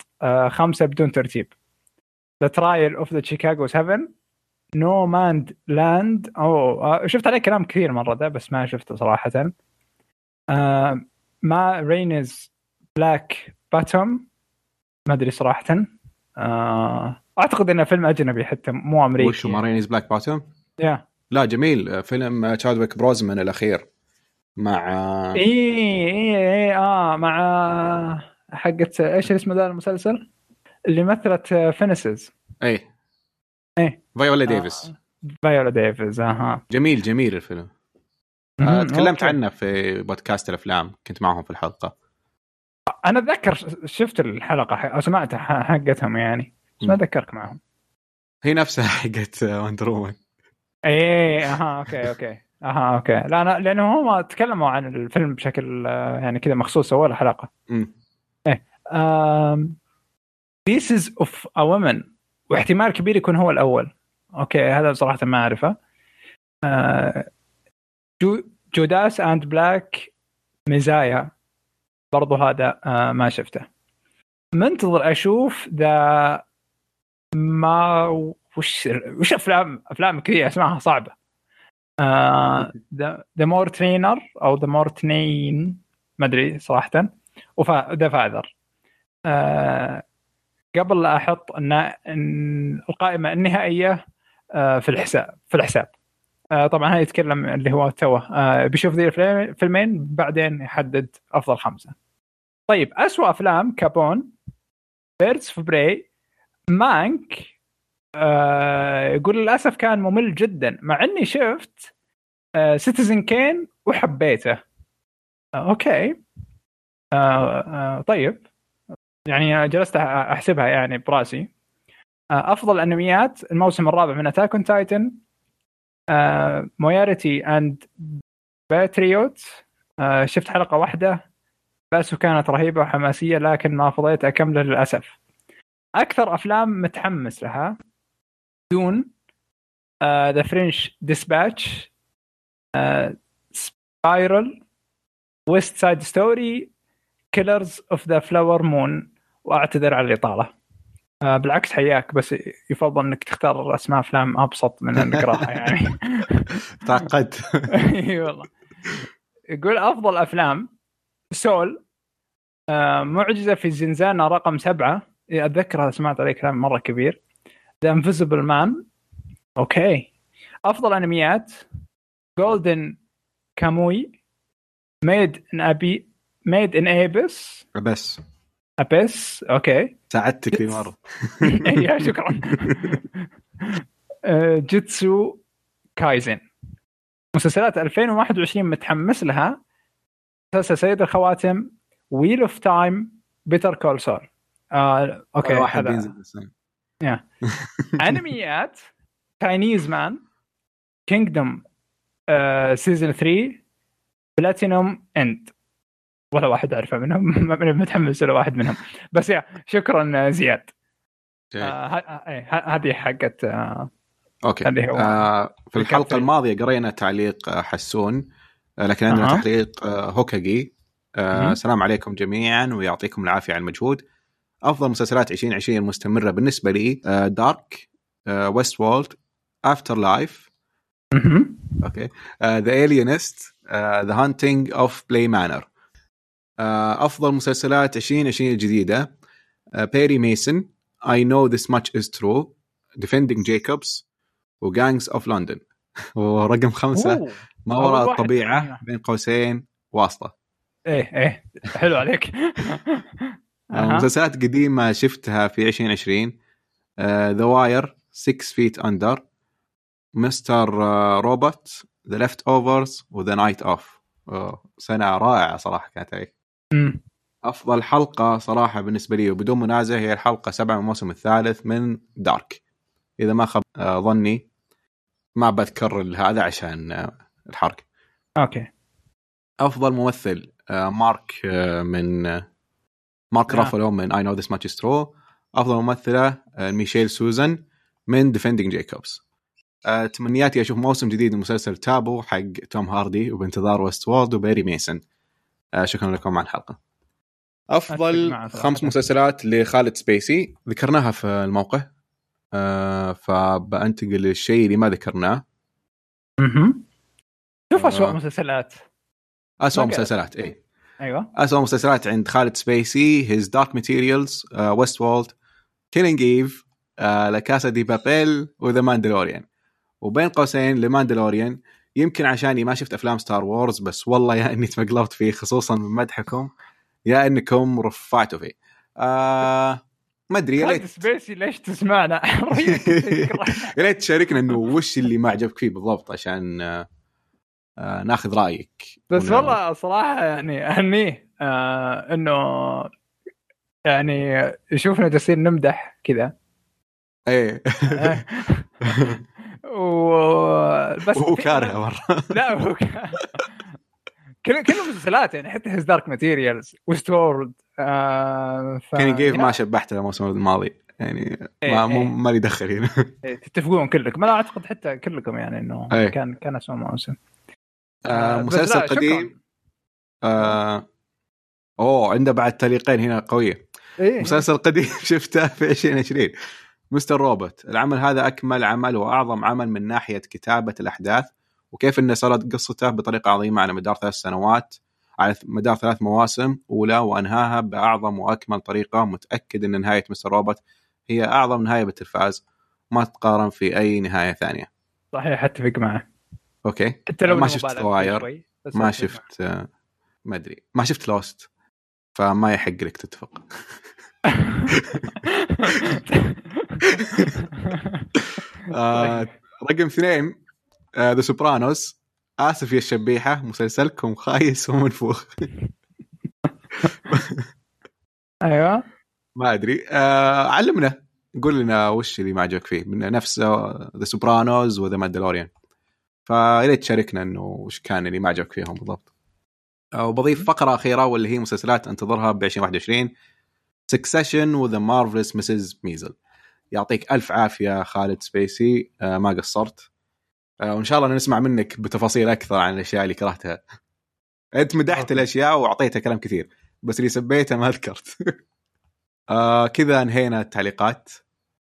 5 بدون ترتيب: The Trial of the Chicago 7، No Man's Land. شفت عليه كلام كثير مرة ده بس ما شفته صراحة. ما Rainey's Black Bottom، ما أدري صراحة، أعتقد إنه فيلم أجنبي حتى مو أمريكي. وش ما Rainey's Black Bottom؟ لا جميل، فيلم تشادويك بروزمان الأخير مع مع حقت ايش اسمه ذا المسلسل اللي مثلت فينيسز، اي فايولا ديفيس. جميل جميل الفيلم. تكلمت عنه في بودكاست الافلام، كنت معهم في الحلقه. انا اتذكر شفت الحلقه او سمعت حقتهم يعني، بس ما اتذكرك معهم. هي نفسها حقت وندر وومن. اوكي لا أنا لانه هم تكلموا عن الفيلم بشكل يعني كذا مخصوص اول حلقه. Pieces of a Woman، واحتمال كبير يكون هو الأول. أوكي هذا بصراحة ما أعرفه. جوداس اند بلاك مزايا برضو هذا ما شفته. منتظر اشوف ذا ما وش افلام كثير اسمعها صعبه. ذا مور ترينر او ذا مور تنين ما ادري صراحه. وذا فاذر قبل لا احط ان القائمه النهائيه في الحساب. طبعا هاي يتكلم اللي هو توا بيشوف ذي الفيلمين بعدين يحدد افضل 5. طيب اسوأ افلام كابون بيردز في براي مانك يقول للاسف كان ممل جدا مع اني شفت سيتيزن كين وحبيته. اوكي طيب يعني جلست احسبها يعني براسي. افضل انميات الموسم الرابع من اتاك اون تايتن مويارتي اند باتريوت. شفت حلقه واحده بس وكانت رهيبه وحماسيه لكن ما فضيت اكمله للاسف. اكثر افلام متحمس لها دون ذا فرنش ديسباتش سبايرال ويست سايد ستوري كيلرز اوف ذا فلاور مون. واعتذر على الاطاله بالعكس حياك بس يفضل انك تختار اسماء افلام ابسط من القراءه يعني تعقد اي والله. يقول افضل افلام سول معجزه في الزنزانه رقم 7 اتذكرها سمعت عليه كلام مره كبير ذا انفيزبل مان. اوكي افضل انميات جولدن كاموي ميد ان ابيس بس اوكي ساعدتك في مره يا شكرا. جيتسو كايزن. مسلسلات 2021 متحمس لها مسلسل سيد الخواتم ويل اوف تايم بيتر كول سول. اوكي واحد بينزل السنه. انميات تاينيز مان كينجدوم سيزون 3 بلاتينوم اند. ولا واحد أعرفه منهم متحمس ولا واحد منهم بس يا شكرا زياد. هذه حقت أوكي. في الحلقة الماضية قرينا تعليق حسون لكن عندنا تعليق هوكاجي. السلام عليكم جميعا ويعطيكم العافية على المجهود. أفضل مسلسلات 2020 المستمرة بالنسبة لي دارك ويست وولد افتر لايف اوكي ذا الينست ذا هانتينج اوف بلاي مانر. أفضل مسلسلات 2020 الجديدة بيري ميسن I know this much is true Defending Jacobs و Gangs of London. ورقم 5 ما وراء الطبيعة بين قوسين واسطة. ايه حلو عليك. مسلسلات قديمة شفتها في 2020 The Wire Six Feet Under مستر روبوت The Leftovers و The Night Off. سنة رائعة صراحة كانت هاي. أفضل حلقة صراحة بالنسبة لي وبدون منازع هي الحلقة 7 من الموسم الثالث من دارك إذا ما خب ظني. ما بتكرر هذا عشان الحرق. أوكي أفضل ممثل مارك رافالو من I know this much is true. أفضل ممثلة ميشيل سوزان من Defending Jacobs. تمنياتي أشوف موسم جديد مسلسل تابو حق توم هاردي وبانتظار ويست وورد وبيري ميسن. شكرا لكم على الحلقة. أفضل 5 مسلسلات لخالد سبيسي ذكرناها في الموقع فبأنتقل للشيء اللي ما ذكرناه. شوف أسوأ مسلسلات إيه أيوة أسوأ مسلسلات عند خالد سبيسي His Dark Materials ويست وورد Killing Eve لا كاسا دي بابيل وذا ماندلوريان. وبين قوسين لماندلوريان يمكن عشاني ما شفت أفلام ستار وورز بس والله يا أني تمقلبت فيه خصوصا من مدحكم يا أنكم رفعتوا فيه. ما أدري يا ليت سبيسي ليش تسمعنا يا ليت تشاركنا أنه وش اللي ما عجبك فيه بالضبط عشان ناخذ رأيك. بس والله صراحة يعني أهميه أنه يعني يشوفنا جالسين نمدح كذا ايه بس هو كاره مره لا هو كل المسلسلات يعني حتى هيز دارك ماتيريالز ويست وورد كان جيف ما شبحته الموسم الماضي يعني ما لي دخل هنا. تتفقون كلكم ما اعتقد حتى كلكم يعني انه كان اسوء موسم. مسلسل قديم. عنده بعد تعليقين هنا قوية. إيه؟ مسلسل قديم شفته في 2020 مستر روبوت. العمل هذا أكمل عمل وأعظم عمل من ناحية كتابة الأحداث وكيف إنه صارت قصته بطريقة عظيمة على مدار 3 سنوات على مدار 3 مواسم أولى، وأنهاها بأعظم وأكمل طريقة. متأكد إن نهاية مستر روبوت هي أعظم نهاية بالتلفاز، ما تقارن في أي نهاية ثانية. صحيح، أتفق معه. أوكي، ما شفت واير، ما شفت ما أدري، ما شفت لوست، فما يحق لك تتفق. رقم 2 ذا سوبرانوس. آسف يا الشبيحة، مسلسلكم خايس ومنفوخ. أيوة، ما أدري، علمنا، قول لنا وش اللي ما عجبك فيه من نفسه ذا سوبرانوس وذا ماندلوريان، فإلي تشاركنا إنه وش كان اللي ما عجبك فيهم بالضبط. وبضيف فقرة أخيرة واللي هي مسلسلات انتظرها ب 2021، سكسيشن وذا مارفلس مسز ميزل. يعطيك ألف عافية خالد سبيسي، ما قصرت، وإن شاء الله نسمع منك بتفاصيل أكثر عن الأشياء اللي كرهتها. أنت مدحت الأشياء وعطيتها كلام كثير، بس اللي سبيتها ما ذكرت. كذا انهينا التعليقات.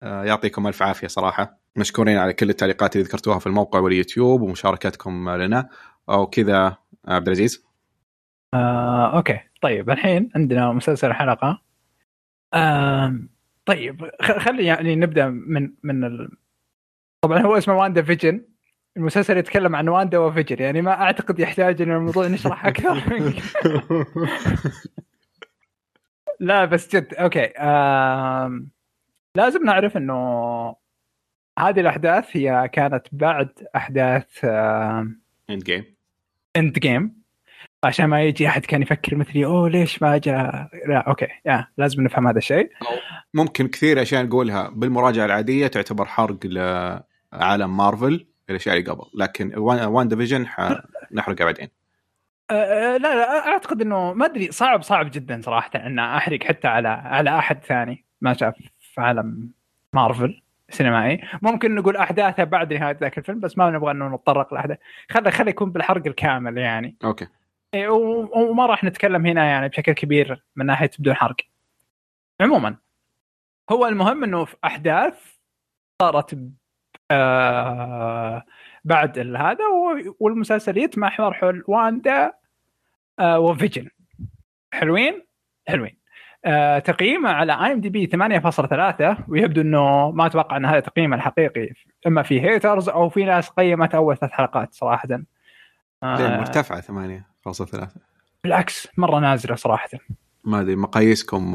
يعطيكم ألف عافية صراحة، مشكورين على كل التعليقات اللي ذكرتوها في الموقع واليوتيوب ومشاركاتكم لنا. وكذا عبدالعزيز. أوكي، طيب الحين عندنا مسلسل حلقة. طيب خلي يعني نبدأ من طبعا هو اسمه واندا فيجن. المسلسل يتكلم عن واندا وفيجن، يعني ما أعتقد يحتاج إن الموضوع نشرح أكثر من كده. لا بس جد، أوكي، لازم نعرف إنه هذه الأحداث هي كانت بعد أحداث Endgame، عشان ما يجي أحد كان يفكر مثلي أوه ليش ما جاء. لا أوكي، لازم نفهم هذا الشيء. ممكن كثير أشياء نقولها بالمراجعة العادية تعتبر حرق لعالم مارفل الأشياء اللي قبل، لكن WandaVision نحرقها بعدين. لا أعتقد إنه ما أدري، صعب جدا صراحة إن أحرق حتى على أحد ثاني ما شاف في عالم مارفل سينمائي. ممكن نقول أحداثها بعد نهاية ذاك الفيلم، بس ما نبغى إنه نتطرق لأحداث، خلي يكون بالحرق الكامل يعني. أوكي، وما راح نتكلم هنا يعني بشكل كبير من ناحية بدون حرق. عموما هو المهم إنه في أحداث صارت بعد هذا، والمسلسل يتمحور حوار حول واندا وفيجن. حلوين. تقييمه على IMDb 8.3، ويبدو انه ما اتوقع ان هذا تقييمه الحقيقي، اما في هيترز او في ناس قيمت اول 3 حلقات صراحة. مرتفعة 8.3، بالعكس مرة نازلة صراحة. ما ادري مقاييسكم،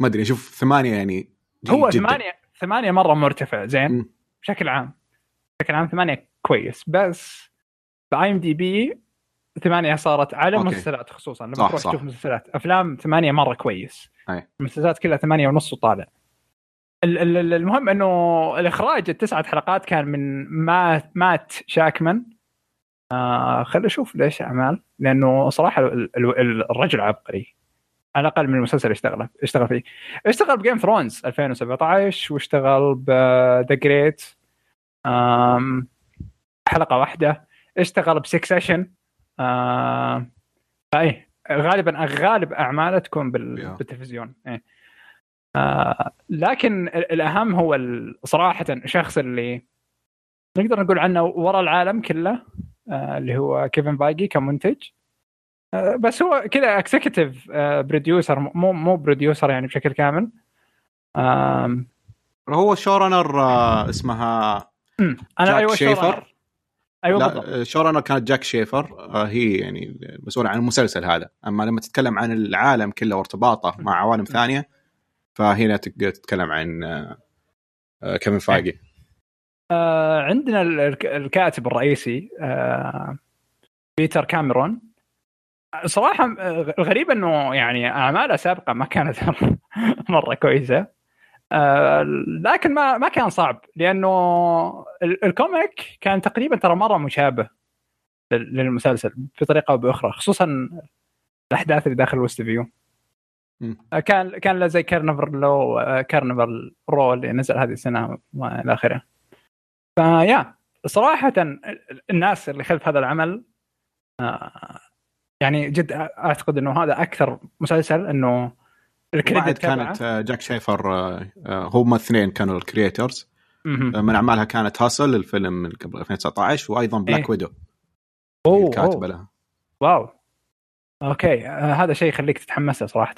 ما ادري، شوف 8 يعني هو جداً. 8 مرة مرتفع، زين بشكل عام 8 كويس، بس IMDb 8 صارت على مسلسلات، خصوصا لما تروح تشوف مسلسلات. افلام 8 مره كويس، المسلسلات كلها 8.5 وطالع. المهم انه الاخراج 9 حلقات كان من مات شاكمان. خلينا نشوف ليش اعمال، لانه صراحه الرجل عبقري على الاقل من المسلسل اشتغل فيه. اشتغل بجيم ثرونز 2017، واشتغل بذا جريت حلقه واحده، اشتغل بسكسيشن. اي غالب اعماله تكون بالتلفزيون. لكن الاهم هو صراحه الشخص اللي نقدر نقول عنه وراء العالم كله، اللي هو كيفن فايجي كمنتج. بس هو كذا اكزيكتيف بروديوسر، مو بروديوسر يعني بشكل كامل. هو شورنر، اسمها جاك شيفر. ايوه، شورنر كانت جاك شيفر، هي يعني مسؤولة عن المسلسل هذا. اما لما تتكلم عن العالم كله وارتباطه مع عوالم ثانيه، فهنا تتكلم عن كيفن فايجي. عندنا الكاتب الرئيسي بيتر كاميرون. صراحه الغريب انه يعني اعماله سابقه ما كانت مره كويسه، لكن ما كان صعب، لأنه الكوميك كان تقريبا ترى مرة مشابه للمسلسل بطريقة أو بأخرى، خصوصا الأحداث اللي داخل وست فيو. كان لا زي كارنفال رول اللي نزل هذه السنة إلى آخره. فيا صراحة الناس اللي خلف هذا العمل يعني جد أعتقد أنه هذا أكثر مسلسل أنه الكريدت كانت جاك شايفر هم الاثنين كانوا الكرييترز من أعمالها كانت هاسل الفيلم من قبل 2019 وأيضا بلاك ويدو الكاتبة لها. واو أوكي هذا شيء يخليك تتحمسه صراحة.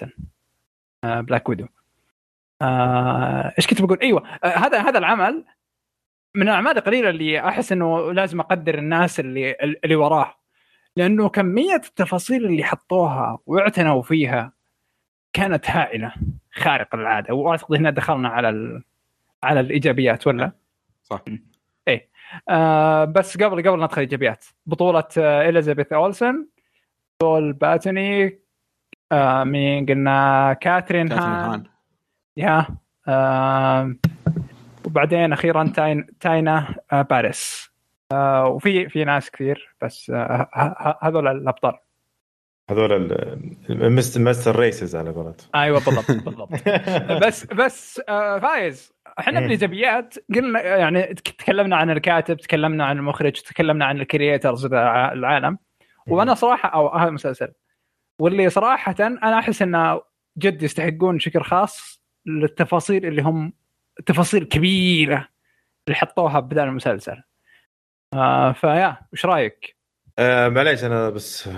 بلاك ويدو إيش كنت بقول؟ أيوة هذا العمل من الأعمال القليلة اللي أحس أنه لازم أقدر الناس اللي وراه، لأنه كمية التفاصيل اللي حطوها واعتنوا فيها كانت هائلة خارقة للعادة. وأعتقد هنا دخلنا على الإيجابيات ولا؟ صح. إيه بس قبل ندخل إيجابيات، بطولة إليزابيث أولسن، بول باتني، مين قلنا، كاثرين هان، يا وبعدين أخيرا تاينا باريس، وفي ناس كثير بس هذول الأبطال، هذول المستر ريسز على قولت. ايوه بالضبط بس فايز. احنا بالإيجابيات قلنا يعني تكلمنا عن الكاتب، تكلمنا عن المخرج، تكلمنا عن الكرييترز العالم، وانا صراحه هذا المسلسل واللي صراحه انا احس انه جد يستحقون شكر خاص للتفاصيل اللي هم تفاصيل كبيره اللي حطوها بداية المسلسل. فيا وش رايك؟ معليش انا بس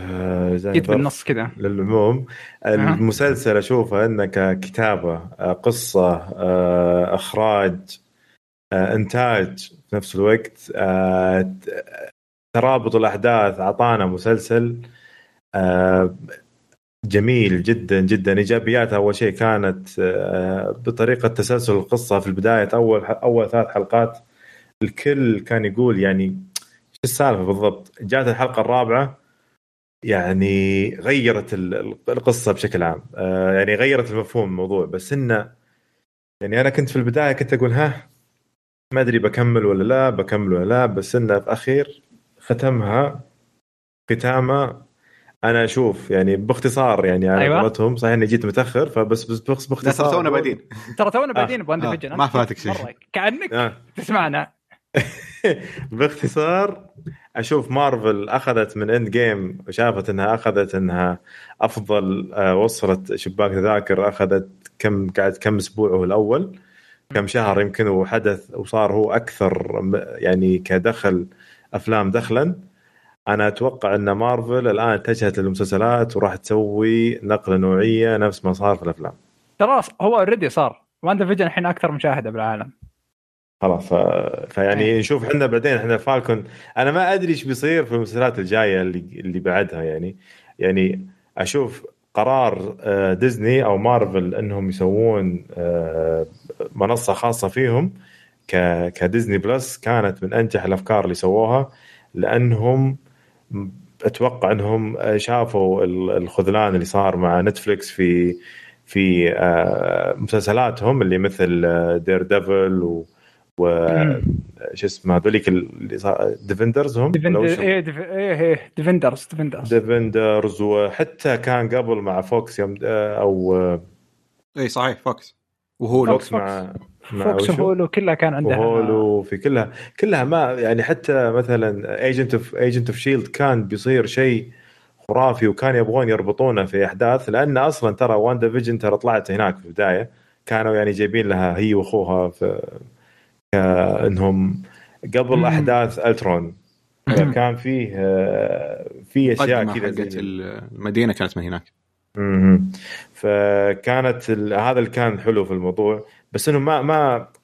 جيت بالنص كده للعموم. المسلسل اشوفه انه ككتابه، قصه، اخراج، انتاج، في نفس الوقت ترابط الاحداث، اعطانا مسلسل جميل جدا جدا. ايجابياتها اول شيء كانت بطريقه تسلسل القصه في البدايه، اول 3 حلقات الكل كان يقول يعني شو السالفة بالضبط. جاءت الحلقة الرابعة يعني غيرت القصة بشكل عام، يعني غيرت المفهوم الموضوع. بس إنه يعني أنا كنت في البداية كنت أقول ما أدري بكمل ولا لا، بس إنه في أخير ختمها ختامة أنا أشوف يعني باختصار يعني على قولتهم. صحيح إني جيت متأخر فبس باختصار ترى تونا بعدين بواندفيجن ما فاتك شيء كأنك تسمعنا. باختصار أشوف مارفل أخذت من إند جيم وشافت أنها أفضل، وصلت شباك تذاكر، أخذت كم أسبوعه الأول، كم شهر يمكن، وحدث وصار هو أكثر يعني كدخل أفلام دخلا. أنا أتوقع أن مارفل الآن اتجهت للمسلسلات وراح تسوي نقلة نوعية نفس ما صار في الأفلام. ترى هو أوريدي صار WandaVision الحين أكثر مشاهدة بالعالم خلاص. فيعني نشوف احنا بعدين فالكون. انا ما ادري ايش بيصير في المسلسلات الجايه اللي بعدها. يعني اشوف قرار ديزني او مارفل انهم يسوون منصه خاصه فيهم كديزني بلس كانت من انجح الافكار اللي سووها، لانهم اتوقع انهم شافوا الخذلان اللي صار مع نتفليكس في مسلسلاتهم اللي مثل دير ديفل وش اسمه هذوليك ديفندرز، هم ديفندرز وحتى كان قبل مع فوكس او اي صحيح فوكس وهولو، فوكس مع فوكس وهولو كلها كان عندها وهولو في كلها ما يعني. حتى مثلا ايجنت اوف شيلد كان بيصير شيء خرافي وكان يبغون يربطونه في احداث، لان اصلا ترى WandaVision ترى طلعت هناك في البدايه كانوا يعني جايبين لها هي واخوها في انهم قبل احداث ألترون كان فيه اشياء كذا زي المدينه كانت من هناك، فكانت هذا اللي كان حلو في الموضوع. بس انه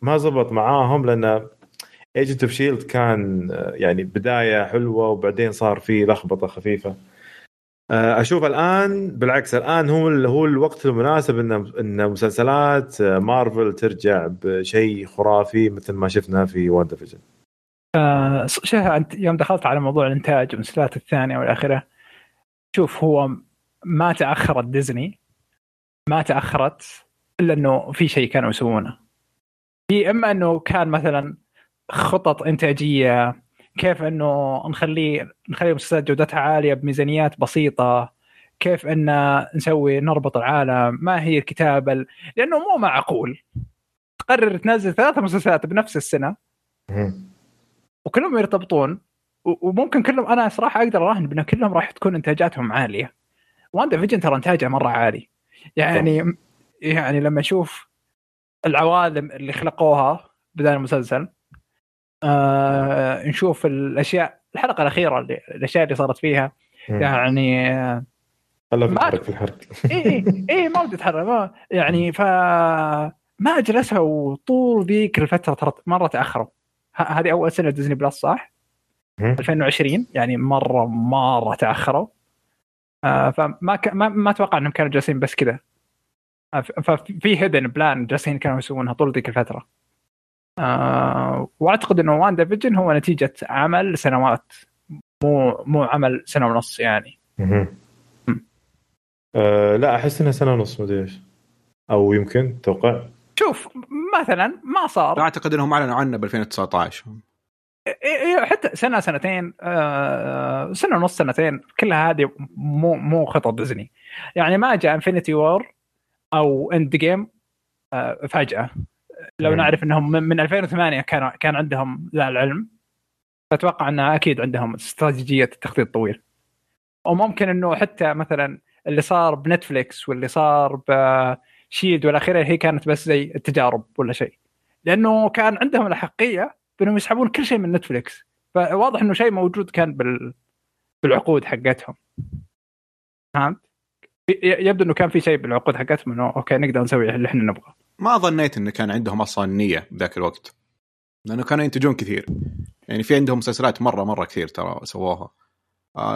ما زبط معاهم، لان ايجنت اوف شيلد كان يعني بدايه حلوه وبعدين صار فيه لخبطه خفيفه. اشوف الان بالعكس، الان هو الوقت المناسب ان مسلسلات مارفل ترجع بشيء خرافي مثل ما شفنا في WandaVision. انت يوم دخلت على موضوع الانتاج والمسلسلات الثانيه والاخره، شوف هو ما تاخرت ديزني، ما تاخرت الا انه في شيء كانوا يسوونه، في اما انه كان مثلا خطط انتاجيه كيف انه نخلي المسلسلات جودتها عاليه بميزانيات بسيطه، كيف ان نربط العالم، ما هي الكتابه، لانه مو معقول تقرر تنزل 3 مسلسلات بنفس السنه وكلهم يرتبطون وممكن كلهم انا صراحه اقدر اراهن بان كلهم راح تكون انتاجاتهم عاليه. واندا فيجن ترى انتاجها مره عالي يعني طبعا. يعني لما اشوف العوالم اللي خلقوها بداية المسلسل نشوف الاشياء الحلقه الاخيره اللي الاشياء اللي صارت فيها يعني الله يبارك في الحرق اي ما بدي اتحرك يعني ما جلسها وطول ذيك الفتره مره تاخروا. هذه اول سنه ديزني بلس صح 2020 يعني مره تاخروا فما ما اتوقع انهم كانوا جالسين بس كذا ففي هيدن بلان جالسين كانوا يسوونها طول ذيك الفتره. واعتقد انه واندا فيجن هو نتيجه عمل سنوات مو عمل سنه ونص يعني لا احس انها سنه ونص ما ادري ايش او يمكن توقع شوف مثلا ما صار اعتقد انهم اعلنوا عنه ب 2019 حتى سنه سنتين سنه ونص سنتين كلها هذه مو خطط ديزني يعني ما جاء انفينيتي وور او اند جيم فجأة لو نعرف انهم من 2008 كان عندهم ذا العلم فتوقع انه اكيد عندهم استراتيجيه التخطيط الطويل. وممكن انه حتى مثلا اللي صار بنتفليكس واللي صار بشيلد والاخيره هي كانت بس زي التجارب ولا شيء لانه كان عندهم الحقيه بانهم يسحبون كل شيء من نتفليكس فواضح انه شيء موجود كان بالعقود حقتهم فهمت يبدو انه كان في شيء بالعقود حقتهم انه اوكي نقدر نسوي اللي احنا نبغاه. ما ظنيت إنه كان عندهم أصلاً نية ذاك الوقت لأنه كانوا ينتجون كثير يعني في عندهم مسلسلات مرة كثير ترى سواها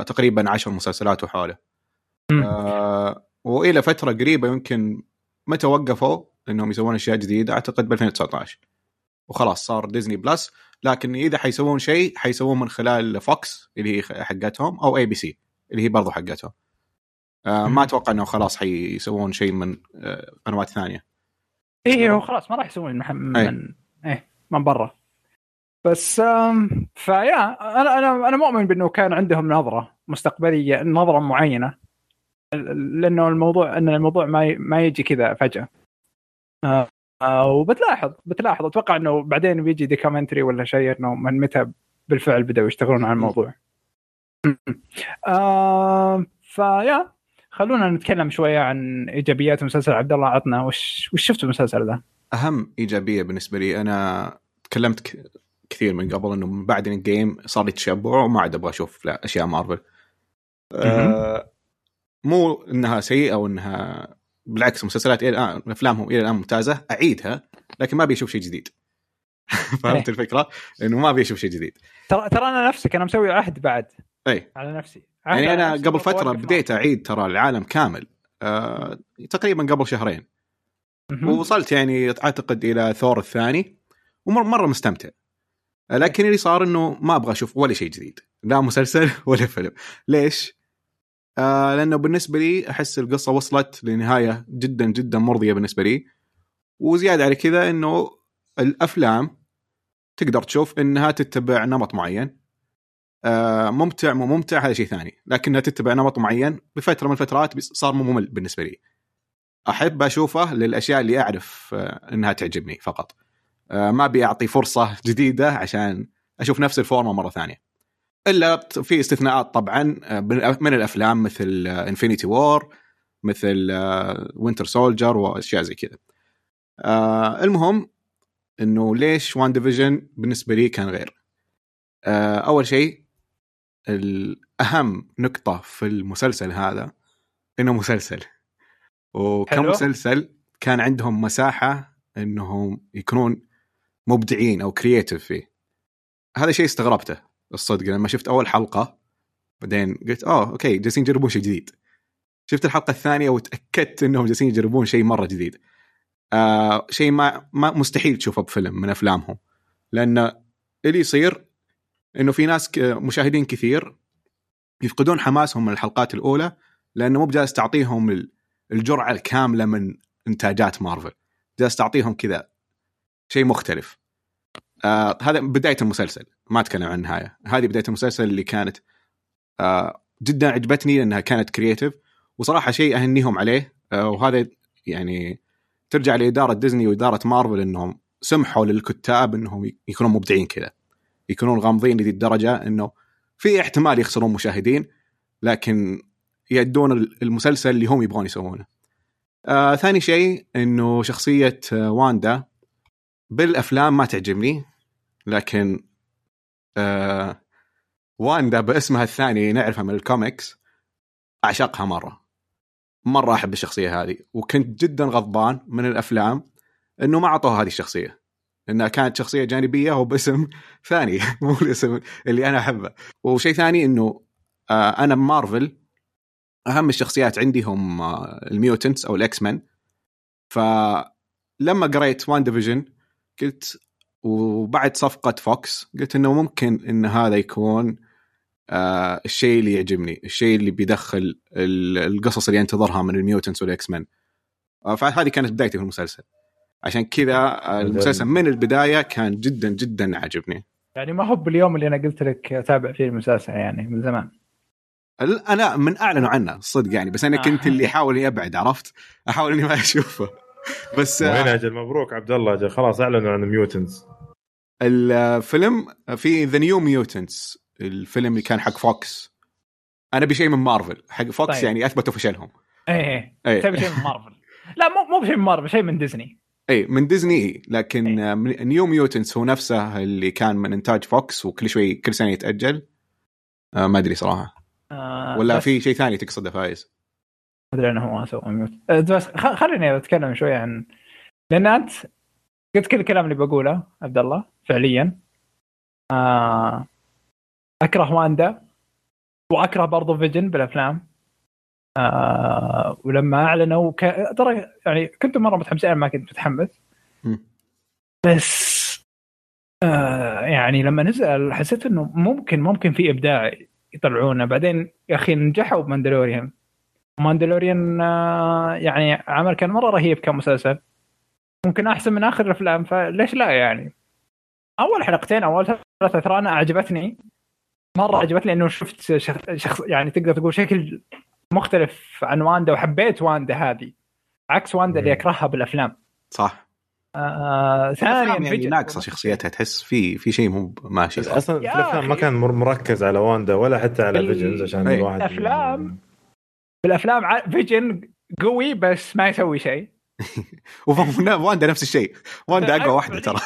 تقريباً 10 مسلسلات وحاله وإلى فترة قريبة يمكن ما توقفوا إنهم يسوون أشياء جديدة أعتقد ب 2019 وخلاص صار ديزني بلس لكن إذا حيسوون شيء حيسوون من خلال فوكس اللي هي حقتهم أو ABC اللي هي برضو حقتهم ما أتوقع إنه خلاص حيسوون شيء من قنوات ثانية ايه وخلاص ما راح يسوون من ايه من برا بس فيا انا مؤمن بانه كان عندهم نظره مستقبليه نظره معينه لانه الموضوع ما يجي كذا فجاه وبتلاحظ اتوقع انه بعدين بيجي دوكيومنتري ولا شيء انه من متى بالفعل بدأوا يشتغلون على الموضوع. فيا خلونا نتكلم شوية عن إيجابيات مسلسل. عبد الله عطنا وش شفت المسلسل ذا؟ أهم إيجابية بالنسبة لي أنا تكلمت كثير من قبل إنه من بعد الجيم صار لي تشبع وما عاد أبغى أشوف لا أشياء مارفل مو إنها سيئة أو إنها بالعكس مسلسلات إلى الآن أفلامهم إلى الآن ممتازة أعيدها لكن ما بيشوف شيء جديد فهمت الفكرة إنه ما بيشوف شيء جديد. ترى أنا نفسك أنا مسوي عهد بعد أي على نفسي يعني أنا قبل فترة بديت أعيد ترى العالم كامل تقريبا قبل شهرين ووصلت يعني أعتقد إلى ثور الثاني ومرة مستمتع لكن اللي صار إنه ما أبغى أشوف ولا شيء جديد لا مسلسل ولا فيلم. ليش؟ لأنه بالنسبة لي أحس القصة وصلت لنهاية جدا مرضية بالنسبة لي وزيادة على كذا إنه الأفلام تقدر تشوف إنها تتبع نمط معين ممتع مو ممتع هذا شيء ثاني لكنها تتبع نمط معين بفترة من الفترات صار مو ممل بالنسبة لي. أحب أشوفه للأشياء اللي أعرف أنها تعجبني فقط ما بيعطي فرصة جديدة عشان أشوف نفس الفورمة مرة ثانية إلا في استثناءات طبعا من الأفلام مثل إنفينيتي وور مثل وينتر سولجر وأشياء زي كذا. المهم أنه ليش WandaVision بالنسبة لي كان غير أول شيء الأهم نقطة في المسلسل هذا إنه مسلسل وكمسلسل كان عندهم مساحة إنهم يكونون مبدعين أو كرياتيف فيه. هذا شيء استغربته الصدق لما شفت أول حلقة بعدين قلت أوكي جالسين يجربون شيء جديد. شفت الحلقة الثانية وتأكدت إنهم جالسين يجربون شيء مرة جديد شيء ما مستحيل تشوفه بفيلم من أفلامهم لأن اللي يصير إنه في ناس مشاهدين كثير يفقدون حماسهم من الحلقات الأولى لأنه مو بجالس تعطيهم الجرعة الكاملة من إنتاجات مارفل جالس تعطيهم كذا شيء مختلف. هذا بداية المسلسل ما أتكلم عن النهاية. هذه بداية المسلسل اللي كانت جدا عجبتني لأنها كانت كرياتيف وصراحة شيء أهنيهم عليه وهذا يعني ترجع لإدارة ديزني وإدارة مارفل إنهم سمحوا للكتاب إنهم يكونوا مبدعين كذا يكونون غامضين لهذه الدرجة إنه في احتمال يخسرون مشاهدين لكن يعدون المسلسل اللي هم يبغون يسوونه. ثاني شيء إنه شخصية واندا بالأفلام ما تعجبني، لكن واندا باسمها الثاني نعرفها من الكوميكس أعشقها مرة أحب الشخصية هذه، وكنت جدا غضبان من الأفلام إنه ما عطوها هذه الشخصية، إنها كانت شخصية جانبية وباسم ثاني مو الاسم اللي أنا أحبه. وشيء ثاني إنه أنا مارفل أهم الشخصيات عندي هم الميوتنتس أو الأكسمن، فلما قريت WandaVision قلت وبعد صفقة فوكس قلت إنه ممكن إن هذا يكون الشيء اللي يعجبني، الشيء اللي بيدخل القصص اللي أنتظرها من الميوتنتس والأكسمن، فهذه كانت بدايتي في المسلسل، عشان كذا المسلسل من البداية كان جدا جدا عجبني. يعني ما حب اليوم اللي أنا قلت لك أتابع فيه المسلسل يعني من زمان، أنا من أعلنوا عنه صدق يعني، بس أنا كنت اللي أحاول أبعد، عرفت أحاول إني ما أشوفه بس. وين أجل مبروك عبد الله، أجل خلاص أعلنوا عن ميوتنتس. الفيلم في The New Mutants، الفيلم اللي كان حق فوكس، أنا بشيء من مارفل حق فوكس طيب. يعني أثبتوا فشلهم. إيه. تبي شيء من مارفل؟ لا مو بشيء من مارفل، شيء من ديزني. اي من ديزني، لكن نيو ميوتنس هو نفسه اللي كان من انتاج فوكس وكل شوي كل سنه يتاجل. ما ادري صراحه ولا في شيء ثاني تقصده فايز؟ ادري انا هو اسوي ميوت بس خليني اتكلم شويه عن، لان انت قلت كل الكلام اللي بقوله عبد الله فعليا. اكره واندا واكره برضو فيجن بالافلام. ولما أعلنوا ترى يعني كنت مرة متحمس، أنا ما كنت متحمس بس يعني لما نزل حسيت إنه ممكن في إبداع يطلعونه. بعدين يا أخي نجحوا بماندلوريان، يعني عمل كان مرة رهيب كمسلسل، ممكن أحسن من آخر الأفلام، فليش لا يعني. أول حلقتين أول ثلاثة ترى أنا عجبتني إنه شفت شخص يعني تقدر تقول شكل مختلف عن واندا، وحبيت واندا هذه عكس واندا اللي أكرهها بالأفلام. صح. ثانياً يعني ناقصة شخصيتها، تحس في شيء مو ماشي أصلاً في الأفلام. ما كان مركز على واندا ولا حتى على فيجن، عشان الواحد بالأفلام فيجن قوي بس ما يسوي شيء واندا نفس الشيء، واندا أقوى واحدة ترى،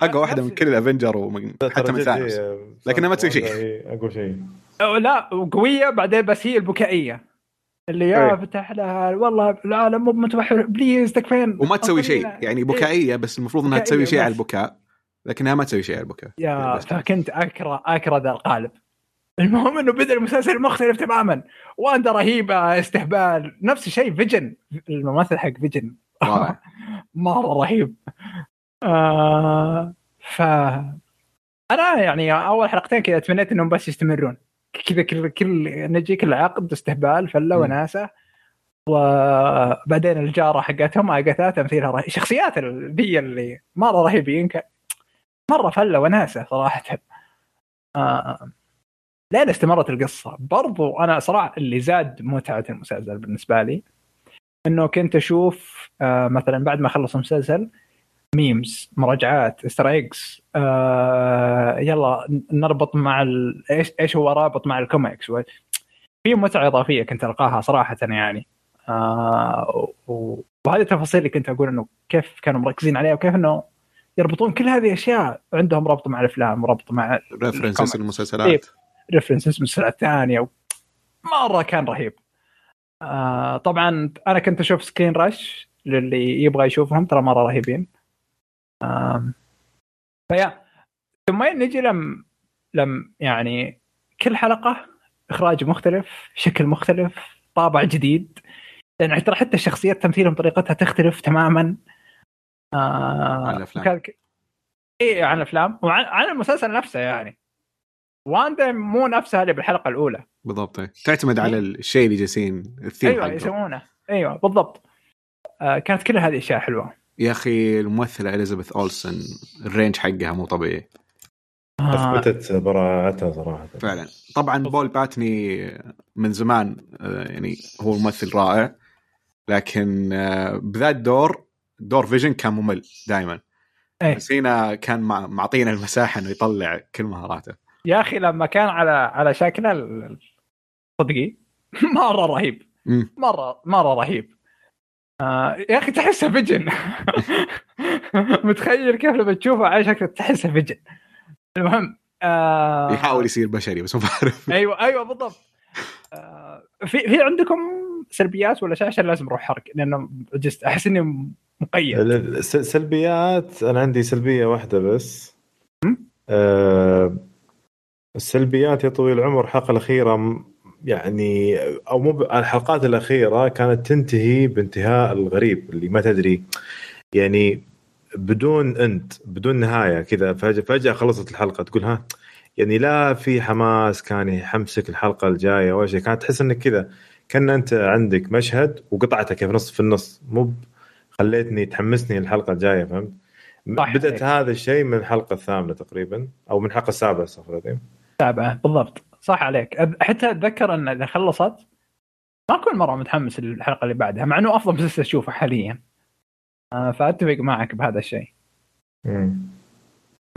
أقوى واحدة من كل الأفنجر وحتى من ثانوس، لكنها ما تسوي شيء. أقوى شيء لا قوية بعدين، بس هي البكائية اللي يا فتح لها والله العالم مو متوحر بليز تكفين وما تسوي شيء يعني بكائية، بس المفروض انها تسوي شيء على البكاء لكنها ما تسوي شيء على البكاء. يا فكنت أكره ذا القالب. المهم انه بدأ المسلسل مختلف تماما، واندا رهيبة استهبال، نفس الشيء فيجن، الممثل حق فيجن مرة رهيب. انا يعني اول حلقتين كذا تمنيت انهم بس يستمرون كذا، كل نجي كل عقد استهبال فله وناسه. وبعدين الجاره حقتهم اغاثا تمثيلها رهيب، شخصيات ذي اللي مره رهيبين مره فله وناسه صراحه. لين استمرت القصه برضو. انا صراحه اللي زاد متعه المسلسل بالنسبه لي انه كنت اشوف مثلا بعد ما خلص المسلسل ميمز، مراجعات، استرايكس، يلا نربط مع ايش هو رابط مع الكوميكس، في متعة إضافية كنت ألقاها صراحة يعني. وهذه التفاصيل اللي كنت أقول إنه كيف كانوا مركزين عليها، وكيف إنه يربطون كل هذه الأشياء، عندهم ربط مع الأفلام وربط مع ريفرنسز المسلسلات، ريفرنسز المسلسلات الثانية، مرة كان رهيب. طبعا أنا كنت أشوف سكرين رش للي يبغى يشوفهم، ترى مرة رهيبين. ثم نجي لم يعني كل حلقة إخراج مختلف، شكل مختلف، طابع جديد، لأن يعني ترى حتى الشخصيات تمثيلهم طريقتها تختلف تماما عن الأفلام. إيه عن الأفلام وعن المسلسل نفسه يعني. واندا مو نفسها اللي بالحلقة الأولى بالضبط، تعتمد على الشيء اللي جالسين يسوونه. أيوة بالضبط. كانت كل هذه أشياء حلوة. يا أخي الممثلة إليزابيث أولسن الرينج حقها مو طبيعي، أثبتت براءتها صراحة فعلا. طبعا بول باتني من زمان يعني هو ممثل رائع، لكن بذات دور فيجن كان ممل دائما، بس هنا كان معطينا المساحة إنه يطلع كل مهاراته. يا أخي لما كان على شكله صدقي مرة رهيب مرة رهيب. يا أخي تحسه فيجن. متخيل كيف لما تشوفه على شكله تحسه فيجن. المهم يحاول يصير بشري بس ما بعرف. أيوة بالضبط. في عندكم سلبيات ولا شيء عشان لازم أروح حرق لأنه جست أحس إني مقيد. سلبيات أنا عندي سلبية واحدة بس. السلبيات يا طويل العمر الحلقة الأخيرة يعني أو مو الحلقات الأخيرة كانت تنتهي بانتهاء الغريب اللي ما تدري يعني بدون أنت بدون نهاية كذا فجأة خلصت الحلقة تقول ها يعني لا في حماس كان يحمسك الحلقة الجاية ولا شيء كانت تحس إنك كذا كان أنت عندك مشهد وقطعتك في النص مو خليتني تحمسني الحلقة الجاية فهمت بدأت هذا الشيء من الحلقة الثامنة تقريبا أو من الحلقة السابعة بالضبط صح عليك. حتى أتذكر أن إذا خلصت ما كل مرة متحمس للحلقة اللي بعدها مع أنه أفضل مسلسل أشوفه حاليا فأتفق معك بهذا الشيء.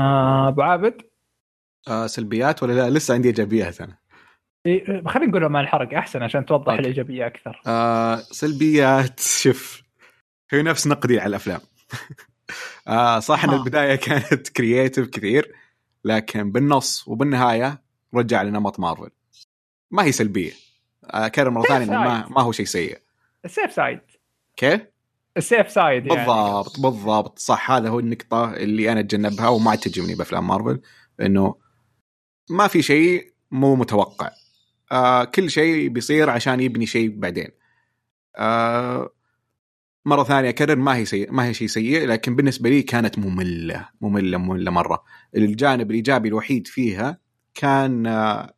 أبو عابد سلبيات ولا لا لسه عندي إيجابيات أنا خلينا نقوله مع الحرق أحسن عشان توضح الإيجابية أكثر. سلبيات شوف هي نفس نقدي على الأفلام. صح إن البداية كانت كرياتيف كثير لكن بالنص وبالنهاية رجع لنمط مارفل. ما هي سلبية كرر مرة ثانية ما هو شيء سيء. السيف سايد كيف السيف سايد بالضبط يعني. بالضبط صح هذا هو النقطة اللي أنا أتجنبها وما تجيبني بأفلام مارفل إنه ما في شيء مو متوقع. كل شيء بيصير عشان يبني شيء بعدين. مرة ثانية أكرر ما هي شيء سيء لكن بالنسبة لي كانت مملة مرة. الجانب الإيجابي الوحيد فيها كان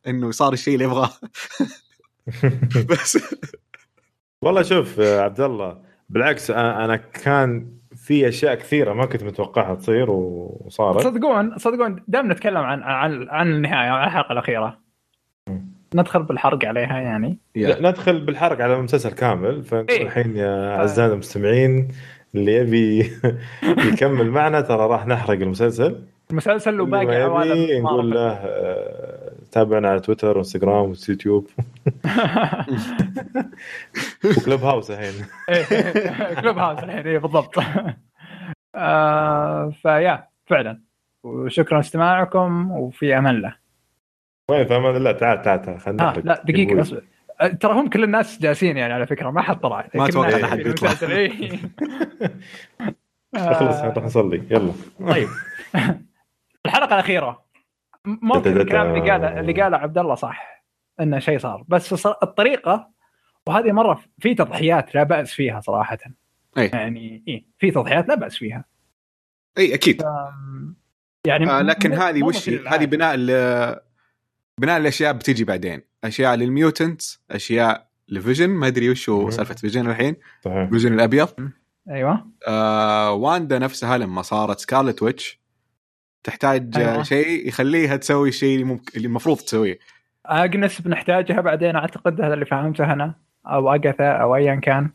إنه صار الشيء اللي يبغاه. بس والله شوف عبد الله بالعكس أنا كان في أشياء كثيرة ما كنت متوقعها تصير وصارت. صدقون دام نتكلم عن النهاية وعن الحلقة الأخيرة ندخل بالحرق عليها يعني ندخل بالحرق على المسلسل كامل فالحين يا أعزائي المستمعين اللي يبي يكمل معنا ترى راح نحرق المسلسل وباقي حوالي نقول له تابعنا على تويتر وانستغرام ويوتيوب وكلوب هاوس الحين كلوب هاوس الحين بالضبط. فيا فعلا وشكرا استماعكم وفي أمان الله. وين فاهم لا تعال خلنا لا دقيقة أصبر ترى هم كل الناس جالسين يعني على فكرة ما حد طلع ما توقع أحد بيطلع. خلص راح نصلي يلا طيب. الحلقة الأخيرة ممكن الكلام اللي قاله عبد الله صح إنه شيء صار بس الطريقة وهذه مرة في تضحيات لا بأس فيها صراحة يعني في تضحيات لا بأس فيها أكيد يعني لكن هذه وش هذه بناء الأشياء بتيجي بعدين أشياء للميوتنتس أشياء لفيجن ما أدري وشو سالفة فيجن الحين طيب. فيجن الأبيض أيوة واندا نفسها لما صارت سكارلت ويتش تحتاج أيوة. شيء يخليها تسوي شيء اللي المفروض تسويه. أغنس بنحتاجها بعدين أعتقد هذا اللي فهمته أنا أو أغاثا أو أيا كان.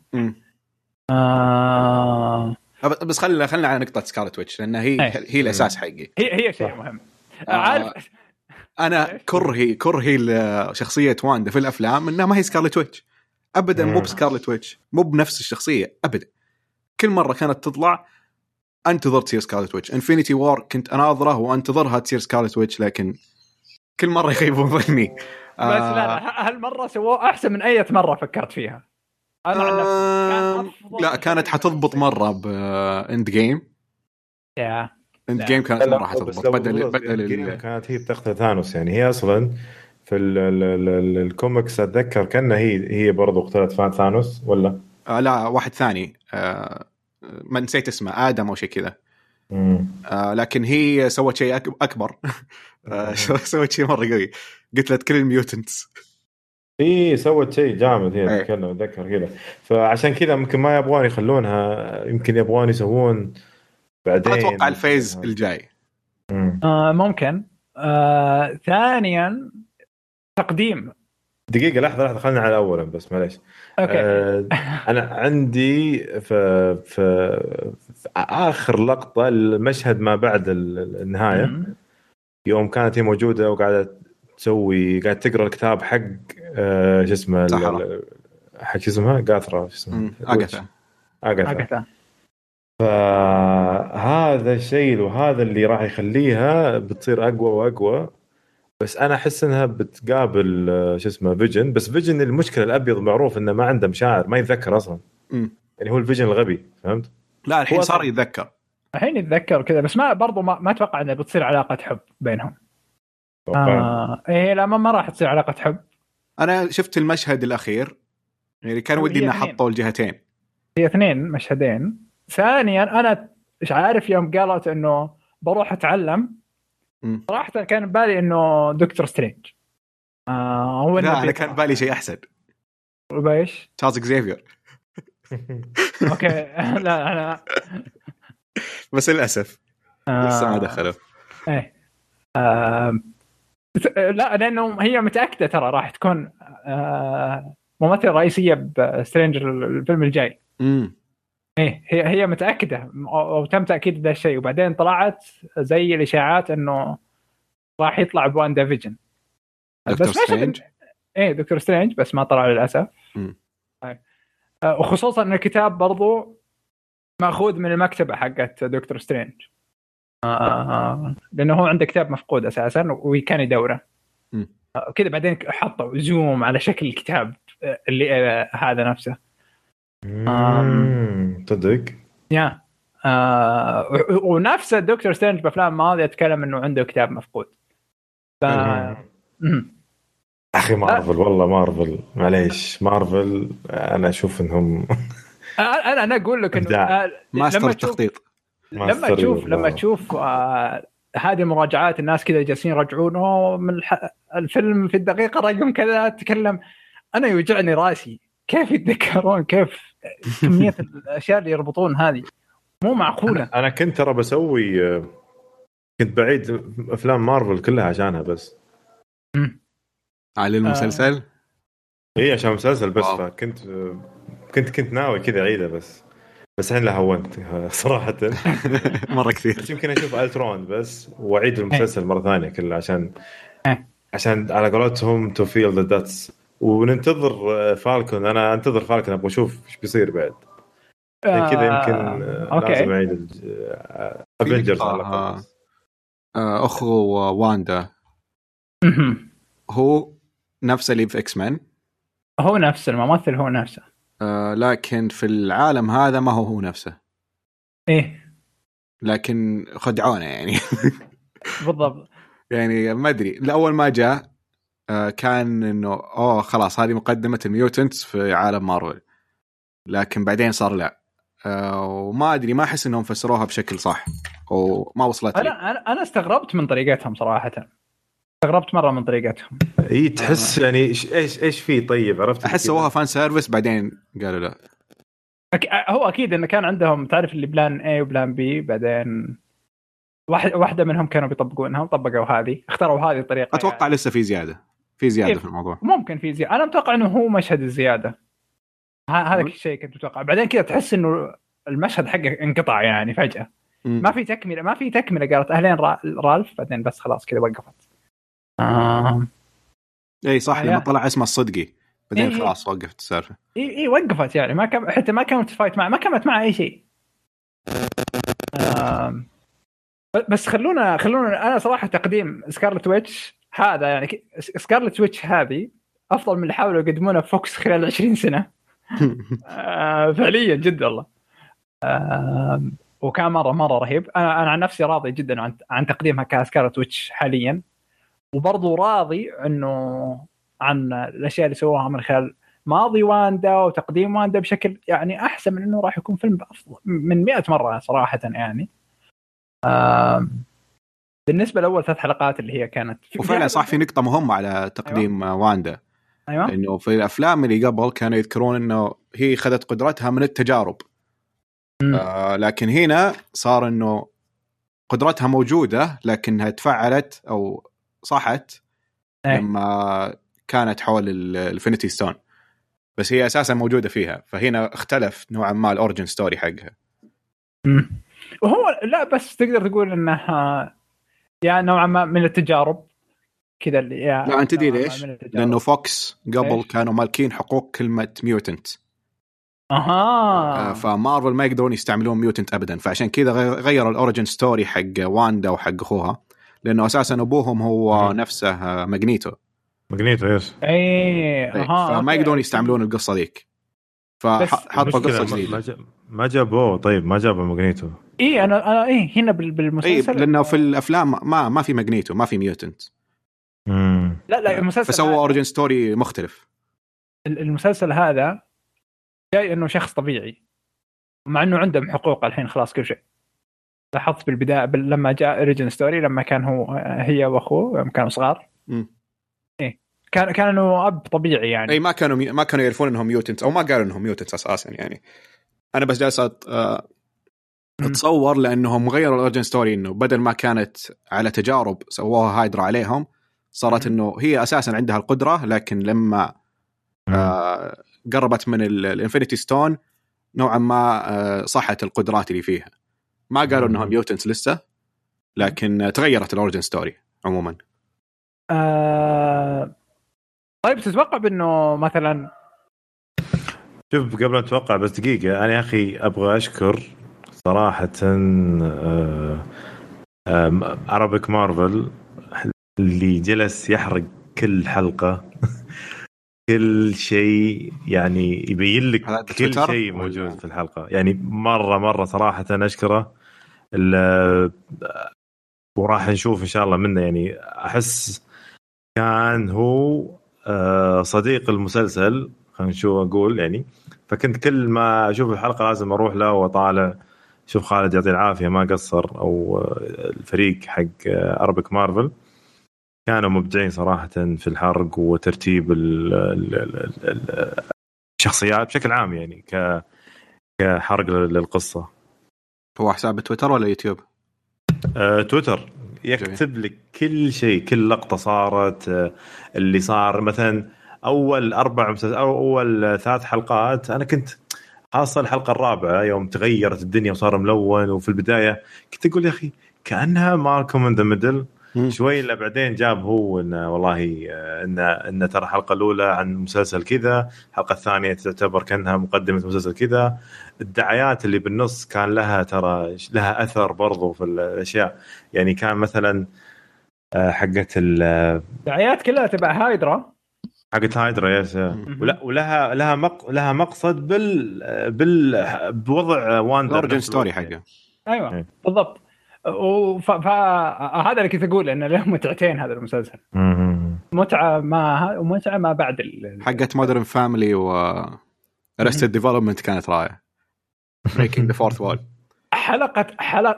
بس خلنا على نقطة سكارلت ويتش لأن هي الأساس حقي هي شيء مهم. عارف أنا كرهي شخصية واندا في الأفلام إنها ما هي سكارلت ويتش أبدا مو بسكارلت ويتش مو بنفس الشخصية أبدا. كل مرة كانت تطلع أنتظر تصير سكارلت ويتش إنفينيتي وور كنت أناظره وأنتظرها تصير سكارلت ويتش لكن كل مرة يخيبون ظني. بس لا هالمرة سووه أحسن من أي مرة فكرت فيها أنا عن نفسي لا كانت حتضبط مرة بإند جيم Endgame كانت مرة حتضبط بدل كانت هي بتاخذ ثانوس يعني هي أصلا في الكوميكس أتذكر كأنها هي برضو اختلت ثانوس ولا لا واحد ثاني ما نسيت اسمه آدم أو شيء كذا لكن هي سوت شيء أكبر. سوت شيء مرة قوي قتلت كل الميوتنتس إيه سوت شيء جامد هي أتذكر كذا فعشان كذا يمكن ما يبغون يخلونها يمكن يبغون يسوون بعدين أتوقع الفيز الجاي ممكن. ثانيا تقديم دقيقة لحظة خلنا على أولا بس معليش أنا عندي في آخر لقطة المشهد ما بعد النهاية يوم كانت هي موجودة وقاعدة تسوي قاعدة تقرأ الكتاب حق شو اسمه حق شو اسمها قاثرة شو اسمها أغاثا. فهذا الشيء وهذا اللي راح يخليها بتصير أقوى وأقوى. بس أنا أحس إنها بتقابل شو اسمه فيجن. بس فيجن المشكلة الأبيض معروف إنه ما عنده مشاعر ما يتذكر أصلاً. يعني هو الفيجن الغبي فهمت؟ لا الحين صار يتذكر. الحين يتذكر كذا بس ما برضو ما أتوقع إنه بتصير علاقة حب بينهم. إيه لا ما راح تصير علاقة حب. أنا شفت المشهد الأخير يعني كان ودي إن حطوا الجهتين. هي اثنين مشهدين. ثانيا أنا مش عارف يوم قالت إنه بروح أتعلم. صراحة كان بالي إنه دكتور سترينج. هو لا أنا كان بالي شيء أحسن. وبايش؟ تشارلز إكزيفير. أوكي لا أنا. بس للأسف. لسه دخلوا. إيه. لا لأنه هي متأكدة ترى راح تكون ممثلة رئيسية بسترينج الفيلم الجاي. إيه هي متأكدة أو تم تأكيد هذا الشيء. وبعدين طلعت زي الإشاعات إنه راح يطلع بواندا فيجن. دكتور سترينج. إيه دكتور سترينج بس ما طلع للأسف. وخصوصا إن الكتاب برضو مأخوذ من المكتبة حقت دكتور سترينج. لأنه هو عنده كتاب مفقود أساسا وكان يدوره. كده بعدين حطوا زوم على شكل الكتاب اللي هذا نفسه. صدق يا ونفس الدكتور سترينج بأفلام ماضية يتكلم إنه عنده كتاب مفقود. أخي مارفل والله مارفل معليش مارفل أنا أشوف إنهم أنا أقول لك إنه ماستر التخطيط لما تشوف هذه المراجعات الناس كذا جالسين يرجعونه من الفيلم في الدقيقة رقم كذا تكلم أنا يوجعني رأسي كيف يتذكرون كيف كمية الأشياء اللي يربطون هذه مو معقولة. أنا كنت ترى بسوي كنت بعيد أفلام مارفل كلها عشانها بس على المسلسل إيه عشان مسلسل بس كنت ناوي كذا عيدة بس الحين لا هونت صراحة مرة كثير يمكن أشوف ألترون بس وعيد المسلسل مرة ثانية كله عشان على قولتهم to feel the dots وننتظر فالكون. أنا أنتظر فالكون أبغى أشوف إيش بيصير بعد كذا يمكن لازم أعيد أفنجرز على الأقل. أخو واندا هو نفسه اللي في إكسمان هو نفسه الممثل هو نفسه لكن في العالم هذا ما هو نفسه إيه لكن خدعونه يعني بالضبط يعني ما أدري الأول ما جاء كان إنه خلاص هذه مقدمة الميوتنتس في عالم مارفل لكن بعدين صار لا وما أدري ما أحس إنهم فسروها بشكل صح وما وصلت أنا استغربت من طريقتهم صراحة استغربت مرة من طريقتهم هي تحس يعني إيش فيه طيب عرفت أحس سووها فان سيرفيس بعدين قالوا لا هو أكيد إنه كان عندهم تعرف اللي بلان A وبلان B بعدين واحدة منهم كانوا بيطبقونها طبقوا هذه اختاروا هذه الطريقة أتوقع يعني. لسه في زيادة في الموضوع ممكن في زيادة أنا متوقع إنه هو مشهد الزيادة هذا الشيء كنت متوقع بعدين كده تحس إنه المشهد حقه انقطع يعني فجأة ما في تكملة قالت أهلين رالف بعدين بس خلاص كده وقفت إيه صح لما طلع اسمه الصدقي بعدين خلاص وقفت السالفة إيه وقفت يعني حتى ما كانت فايت مع ما كانت مع أي شيء بس خلونا أنا صراحة تقديم سكارلت ويتش هذا يعني سكارلت ويتش هذه أفضل من اللي حاولوا يقدمونه فوكس خلال 20 سنة فعليا جدا الله وكان مرة رهيب أنا عن نفسي راضي جدا عن تقديمها كسكارلت ويتش حاليا وبرضو راضي إنه عن الأشياء اللي سووها من خلال ماضي واندا وتقديم واندا بشكل يعني أحسن من إنه راح يكون فيلم أفضل من 100 مرة صراحة يعني بالنسبة لأول 3 حلقات اللي هي كانت وفعلا صح في نقطة مهمة على تقديم أيوة. واندا أيوة. إنه في الأفلام اللي قبل كانوا يذكرون إنه هي خدت قدرتها من التجارب لكن هنا صار إنه قدرتها موجودة لكنها تفعلت أو صحت لما كانت حول الإنفينيتي ستون بس هي أساسا موجودة فيها فهنا اختلف نوعا ما الأوريجين ستوري حقها وهو لا بس تقدر تقول انها يعني نوعا ما من التجارب كذا اللي يعني لا انت تدري ليش؟ لانه فوكس قبل إيش؟ كانوا مالكين حقوق كلمه ميوتنت. اها فمارفل ما يقدرون يستعملون ميوتنت ابدا، فعشان كذا غير الاوريجن ستوري حق واندا وحق اخوها، لانه اساسا ابوهم هو نفسه ماغنيتو يس اي اها، فما يقدرون يستعملون القصه ذيك، فحطوا قصه جديده. ما جابوه طيب ما جابوا ماغنيتو. اي انا اي هنا بالمسلسل إيه، لانه في الافلام ما في ماغنيتو، ما في ميوتنت. لا المسلسل فسوى اوريجن ستوري مختلف. المسلسل هذا جاي انه شخص طبيعي، مع انه عندهم حقوق الحين خلاص كل شيء. لاحظت بالبدايه لما جاء اوريجن ستوري، لما كان هي واخوه كانوا صغار إيه كانوا اب طبيعي يعني. اي ما كانوا يعرفون انهم ميوتنت، او ما قالوا انهم ميوتنت اساسا يعني. انا بس جالس اتصور لانهم غيروا الاوريجن ستوري، انه بدل ما كانت على تجارب سووها هايدرا عليهم، صارت انه هي اساسا عندها القدره، لكن لما قربت من الانفينيتي ستون نوعا ما صحت القدرات اللي فيها. ما قالوا انهم ميوتنتس لسه، لكن تغيرت الاوريجن ستوري عموما. طيب تتوقع بانه مثلا شوف، قبل أن أتوقع بس دقيقة، أنا يا أخي أبغى أشكر صراحة عربك مارفل اللي جلس يحرق كل حلقة كل شيء، يعني يبين لك كل شيء موجود في الحلقة، يعني مرة صراحة أشكره. وراح نشوف إن شاء الله منه، يعني أحس كان هو صديق المسلسل، خلينا شو أقول يعني. فكنت كل ما أشوف الحلقة لازم أروح له وطالع. شوف خالد يعطي العافية ما قصر، أو الفريق حق أربك مارفل كانوا مبدعين صراحة في الحرق وترتيب الشخصيات بشكل عام، يعني كحرق للقصة. هو حساب تويتر ولا يوتيوب؟ تويتر يكتب لك كل شيء، كل لقطة صارت، اللي صار مثلا أول 4 أو أول 3 حلقات. أنا كنت خاصة الحلقة الرابعة يوم تغيرت الدنيا وصار ملون، وفي البداية كنت أقول يا أخي كأنها مالكم إن ذا ميدل شوي، إلا بعدين جاب هو إنه والله إنه ترى الحلقة الأولى عن مسلسل كذا، الحلقة الثانية تعتبر كأنها مقدمة مسلسل كذا، الدعايات اللي بالنص كان لها ترى لها أثر برضو في الأشياء. يعني كان مثلا حقت الدعايات كلها تبع هايدرا، حقت هايدرا يس، ولها مقصد بوضع واندا اوريجن ستوري حقه. ايوه بالضبط. وهذا اللي كنت اقول، انه له متعتين هذا المسلسل، متعه ما ومتعه ما بعد. حقت مودرن فاميلي ورست ديفلوبمنت كانت رائعه، بريكنج ذا فورث وول. حلقه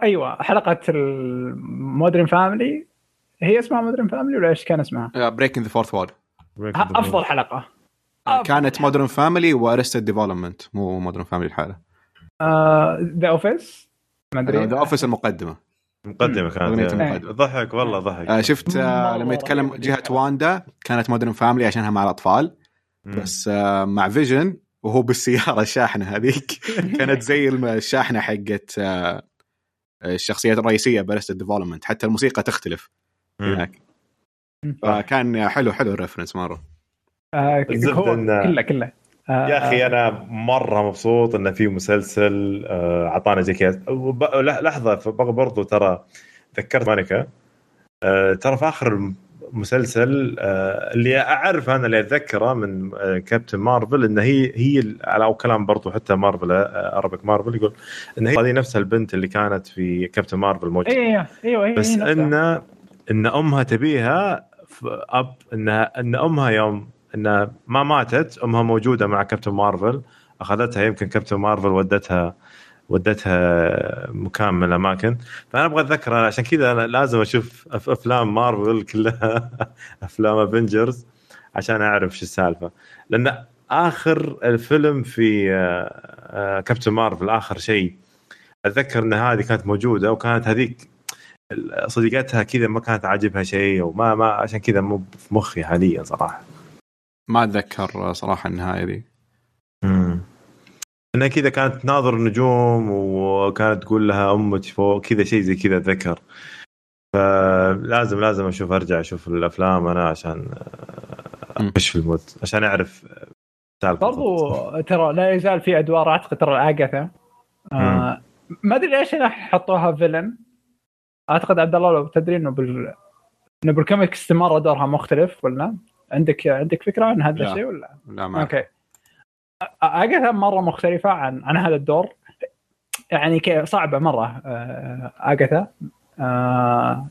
ايوه، حلقه المودرن فاميلي، هي اسمها مودرن فاميلي ولا ايش كان اسمها؟ بريكنج ذا فورث وول أفضل حلقة كانت مودرن فاميلي وأرستد ديفلوبمنت، مو مودرن فاميلي الحالة. ذا أوفيس، ما أدري ذا أوفيس المقدمة كانت ضحك والله ضحك. شفت لما يتكلم جهة واندا كانت مودرن فاميلي عشانها مع الأطفال، بس مع فيجن وهو بالسيارة الشاحنة هذيك كانت زي الشاحنة حقت الشخصيات الرئيسية بأرستد ديفلوبمنت، حتى الموسيقى تختلف هناك. فكان حلو الريفرنس مره. كله يا اخي انا مره مبسوط ان في مسلسل عطانا زي كذا. لحظه برضو ترى ذكرت مانيكا، ترى في اخر مسلسل اللي اعرف انا اللي اتذكره من كابتن مارفل، ان هي على كلام برضو حتى مارفل اربك مارفل يقول ان هي نفسها البنت اللي كانت في كابتن مارفل موجوده. ايوه بس ان امها تبيها اب، انها ان امها يوم ان ما ماتت امها موجوده مع كابتن مارفل، اخذتها يمكن كابتن مارفل ودتها مكان من الاماكن. فانا ابغى اتذكر، عشان كذا انا لازم اشوف افلام مارفل كلها افلام افنجرز عشان اعرف شو السالفه، لان اخر الفيلم في كابتن مارفل اخر شيء اتذكر ان هذه كانت موجوده، وكانت هذيك صديقتها كذا ما كانت عاجبها شيء، وما عشان كذا مو في مخي حاليا صراحه. ما اتذكر صراحه النهايه دي، انها كذا كانت ناظر النجوم وكانت تقول لها امك فوق كذا شيء زي كذا اتذكر. فلازم اشوف ارجع اشوف الافلام انا عشان اكشف المود عشان اعرف برضو. ترى لا يزال في ادوار اعتقد ترى اغاثا ما ادري ليش انا حطوها فيلن. اعتقد عبد الله لو تدري انه بالكوميك استمر دورها مختلف ولا عندك فكره عن هذا الشيء ولا لا؟ ما اوكي اغاثا مره مختلفه عن هذا الدور يعني صعبه مره اغاثا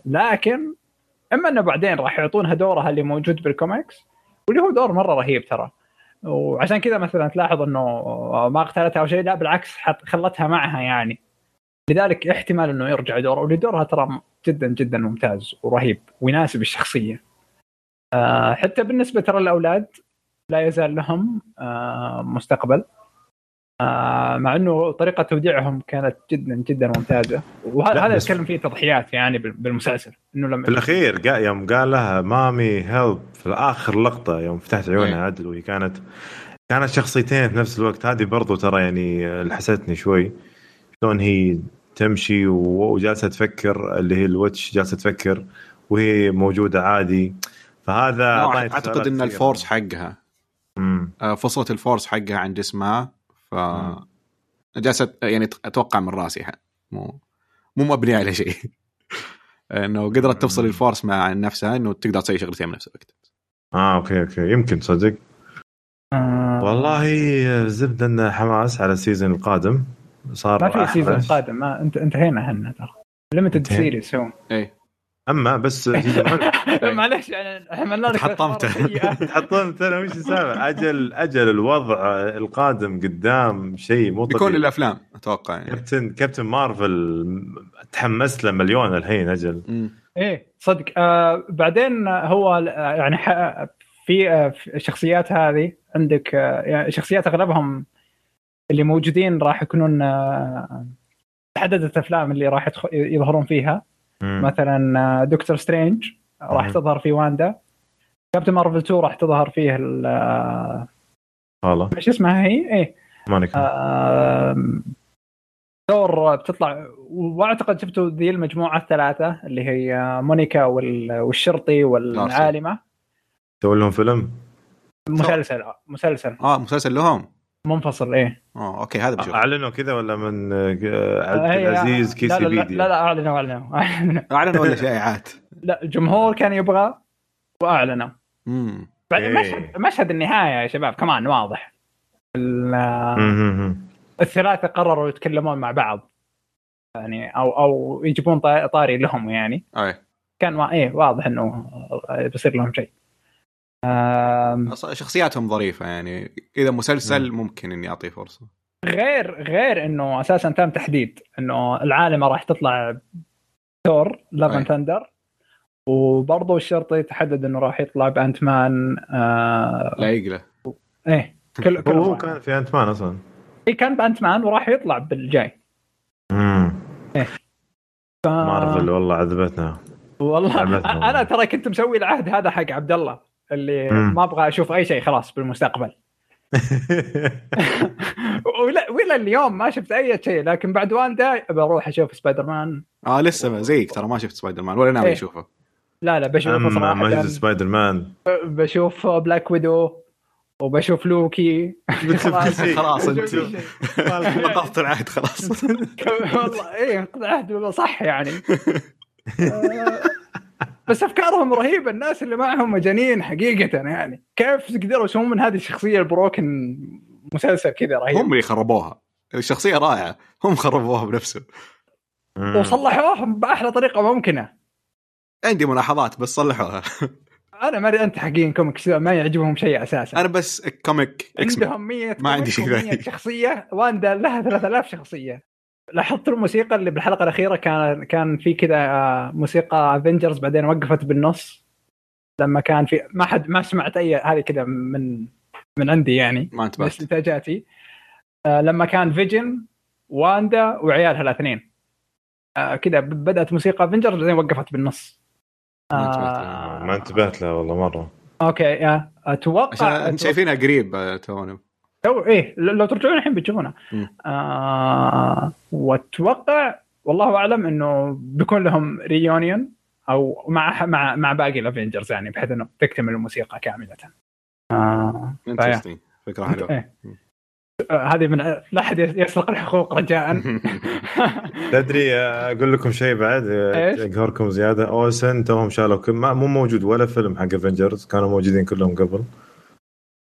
لكن اما انه بعدين راح يعطونها دورها اللي موجود بالكوميكس واللي هو دور مره رهيب ترى. وعشان كذا مثلا تلاحظ انه ما قتلتها او شيء، لا بالعكس خلتها معها يعني، لذلك احتمال انه يرجع دوره، ولدورها ترى جدا جدا ممتاز ورهيب ويناسب الشخصيه. حتى بالنسبه ترى الاولاد لا يزال لهم مستقبل، مع انه طريقه توديعهم كانت جدا جدا ممتازه، وهذا يتكلم فيه تضحيات يعني بالمسلسل انه لما بالاخير يوم قال لها مامي هيلب في اخر لقطه يوم فتحت عيونها عدل، وهي كانت شخصيتين في نفس الوقت. هذه برضو ترى يعني حسيتني شوي شلون هي تمشي وجالسه تفكر، اللي هي الويتش جالسه تفكر وهي موجوده عادي، فهذا اعتقد ان الفورس حقها فصلت الفورس حقها عن جسمها، فجالسة يعني أتوقع من رأسي مو مبني على شيء إنه قدرت تفصل الفورس مع نفسها إنه تقدر تسوي شغلتين بنفس الوقت. أوكي يمكن صدق. والله زبدنا حماس على السيزن القادم. صار ما في سيزن قادم، ما انتهينا هنا ترى لما تدسيري سوم اما بس معلش حملنا لك حطمت انا وش السالفه. اجل الوضع القادم قدام شيء مو طبيعي بكل الافلام اتوقع يعني. كابتن مارفل تحمست له مليون الحين اجل ايه صدق. بعدين هو يعني في الشخصيات هذه عندك يعني شخصيات اغلبهم اللي موجودين راح يكونون تحددت الافلام اللي راح يظهرون فيها. مثلا دكتور سترينج راح تظهر في واندا، كابتن مارفل 2 راح تظهر فيه والله ايش اسمها هي مونيكا دور بتطلع. واعتقد شفتوا ذي المجموعه الثلاثه اللي هي مونيكا والشرطي والعالمه سووا لهم فيلم مسلسل لهم منفصل. اوكي هذا بشوف اعلنوا كذا ولا من عبد العزيز كي سي بي دي؟ لا اعلنوا ولا شائعات؟ لا الجمهور كان يبغى واعلنوا بعد مشهد النهايه يا شباب كمان واضح. الثلاثه قرروا يتكلمون مع بعض يعني او يجيبون طاري لهم يعني كان واضح انه بيصير لهم شيء. شخصياتهم ظريفة يعني إذا مسلسل ممكن إني أعطيه فرصة، غير إنه أساساً تم تحديد إنه العالمة راح تطلع ثور لافن ثندر، وبرضه الشرطي تحدد إنه راح يطلع بأنت مان لا يقله كل هو كان في أنت مان أصلاً كان بأنت مان وراح يطلع بالجاي. مارفل والله عذبتنا والله عذبتنا. أنا ترى كنت مسوي العهد هذا حق عبد الله اللي ما أبغى أشوف أي شيء خلاص بالمستقبل ولا اليوم ما شفت أي شيء، لكن بعد واندا بروح أشوف سبايدر مان. لسه ما زيك ترى ما شفت سبايدر مان ولا أنا بشوفه. لا بشوف صراحة ما شفت سبايدر مان، بشوف بلاك ويدو وبشوف لوكي خلاص انت قطعت العهد خلاص والله قطعت والله صح يعني. بس أفكارهم رهيبة الناس اللي معهم مجانين حقيقة يعني، كيف قدروا يسوون من هذه الشخصية البروكن مسلسل كذا رهيب؟ هم اللي خربوها، الشخصية رائعة هم خربوها بنفسهم وصلحوها بأحلى طريقة ممكنة. عندي ملاحظات بس صلحوها. أنا ما أدري أنت حقين كوميكس ما يعجبهم شيء أساسا. أنا بس كوميك عندهم 100 ما عندي شيء شخصية، واندا لها 3000 شخصية. لاحظت الموسيقى اللي بالحلقة الأخيرة كان في كذا موسيقى افنجرز بعدين وقفت بالنص لما كان في ما سمعت أي هذه كذا من عندي يعني استنتاجاتي لما كان فيجن واندا وعيالها الاثنين كذا بدأت موسيقى افنجرز بعدين وقفت بالنص. ما انتبهت لها والله مرة. أوكي أتوقع أنت شايفينها قريب تونا لو ترجعون الحين بتشوفونه. واتوقع والله اعلم انه بيكون لهم ريونيون او مع مع مع باقي الافينجرز يعني بحيث انه تكتمل الموسيقى كامله. فكره حلوه. هذه من لا احد يسرق الحقوق رجاء. تدري اقول لكم شيء بعد يقهركم زياده، اولسن توهم شالوا مو موجود ولا فيلم حق افنجرز، كانوا موجودين كلهم قبل.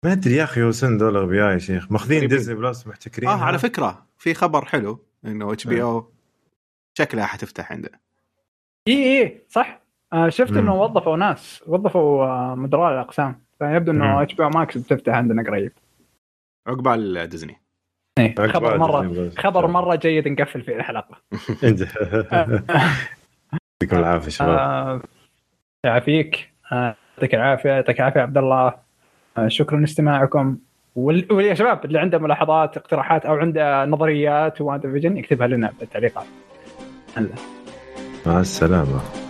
ما ادري يا اخي اولسن دول اغبياء يا شيخ، ماخذين ديزني بلس محتكرين. على فكره في خبر حلو انه اتش بي او شكلها حتفتح عنده. اي صح، شفت انه وظفوا ناس، وظفوا مدراء الاقسام، فيبدو انه اتش بي او ماكس بتفتح عندنا قريب عقبال ديزني. إيه. خبر مرة جيد نقفل في الحلقة. يعطيكم العافية شباب. يعافيك، يعطيك العافية، يعطيك العافية عبد الله. شكرا لاستماعكم، ويا شباب اللي عنده ملاحظات اقتراحات او عنده نظريات وانت فيجن اكتبها لنا بالتعليقات. هلا مع السلامة.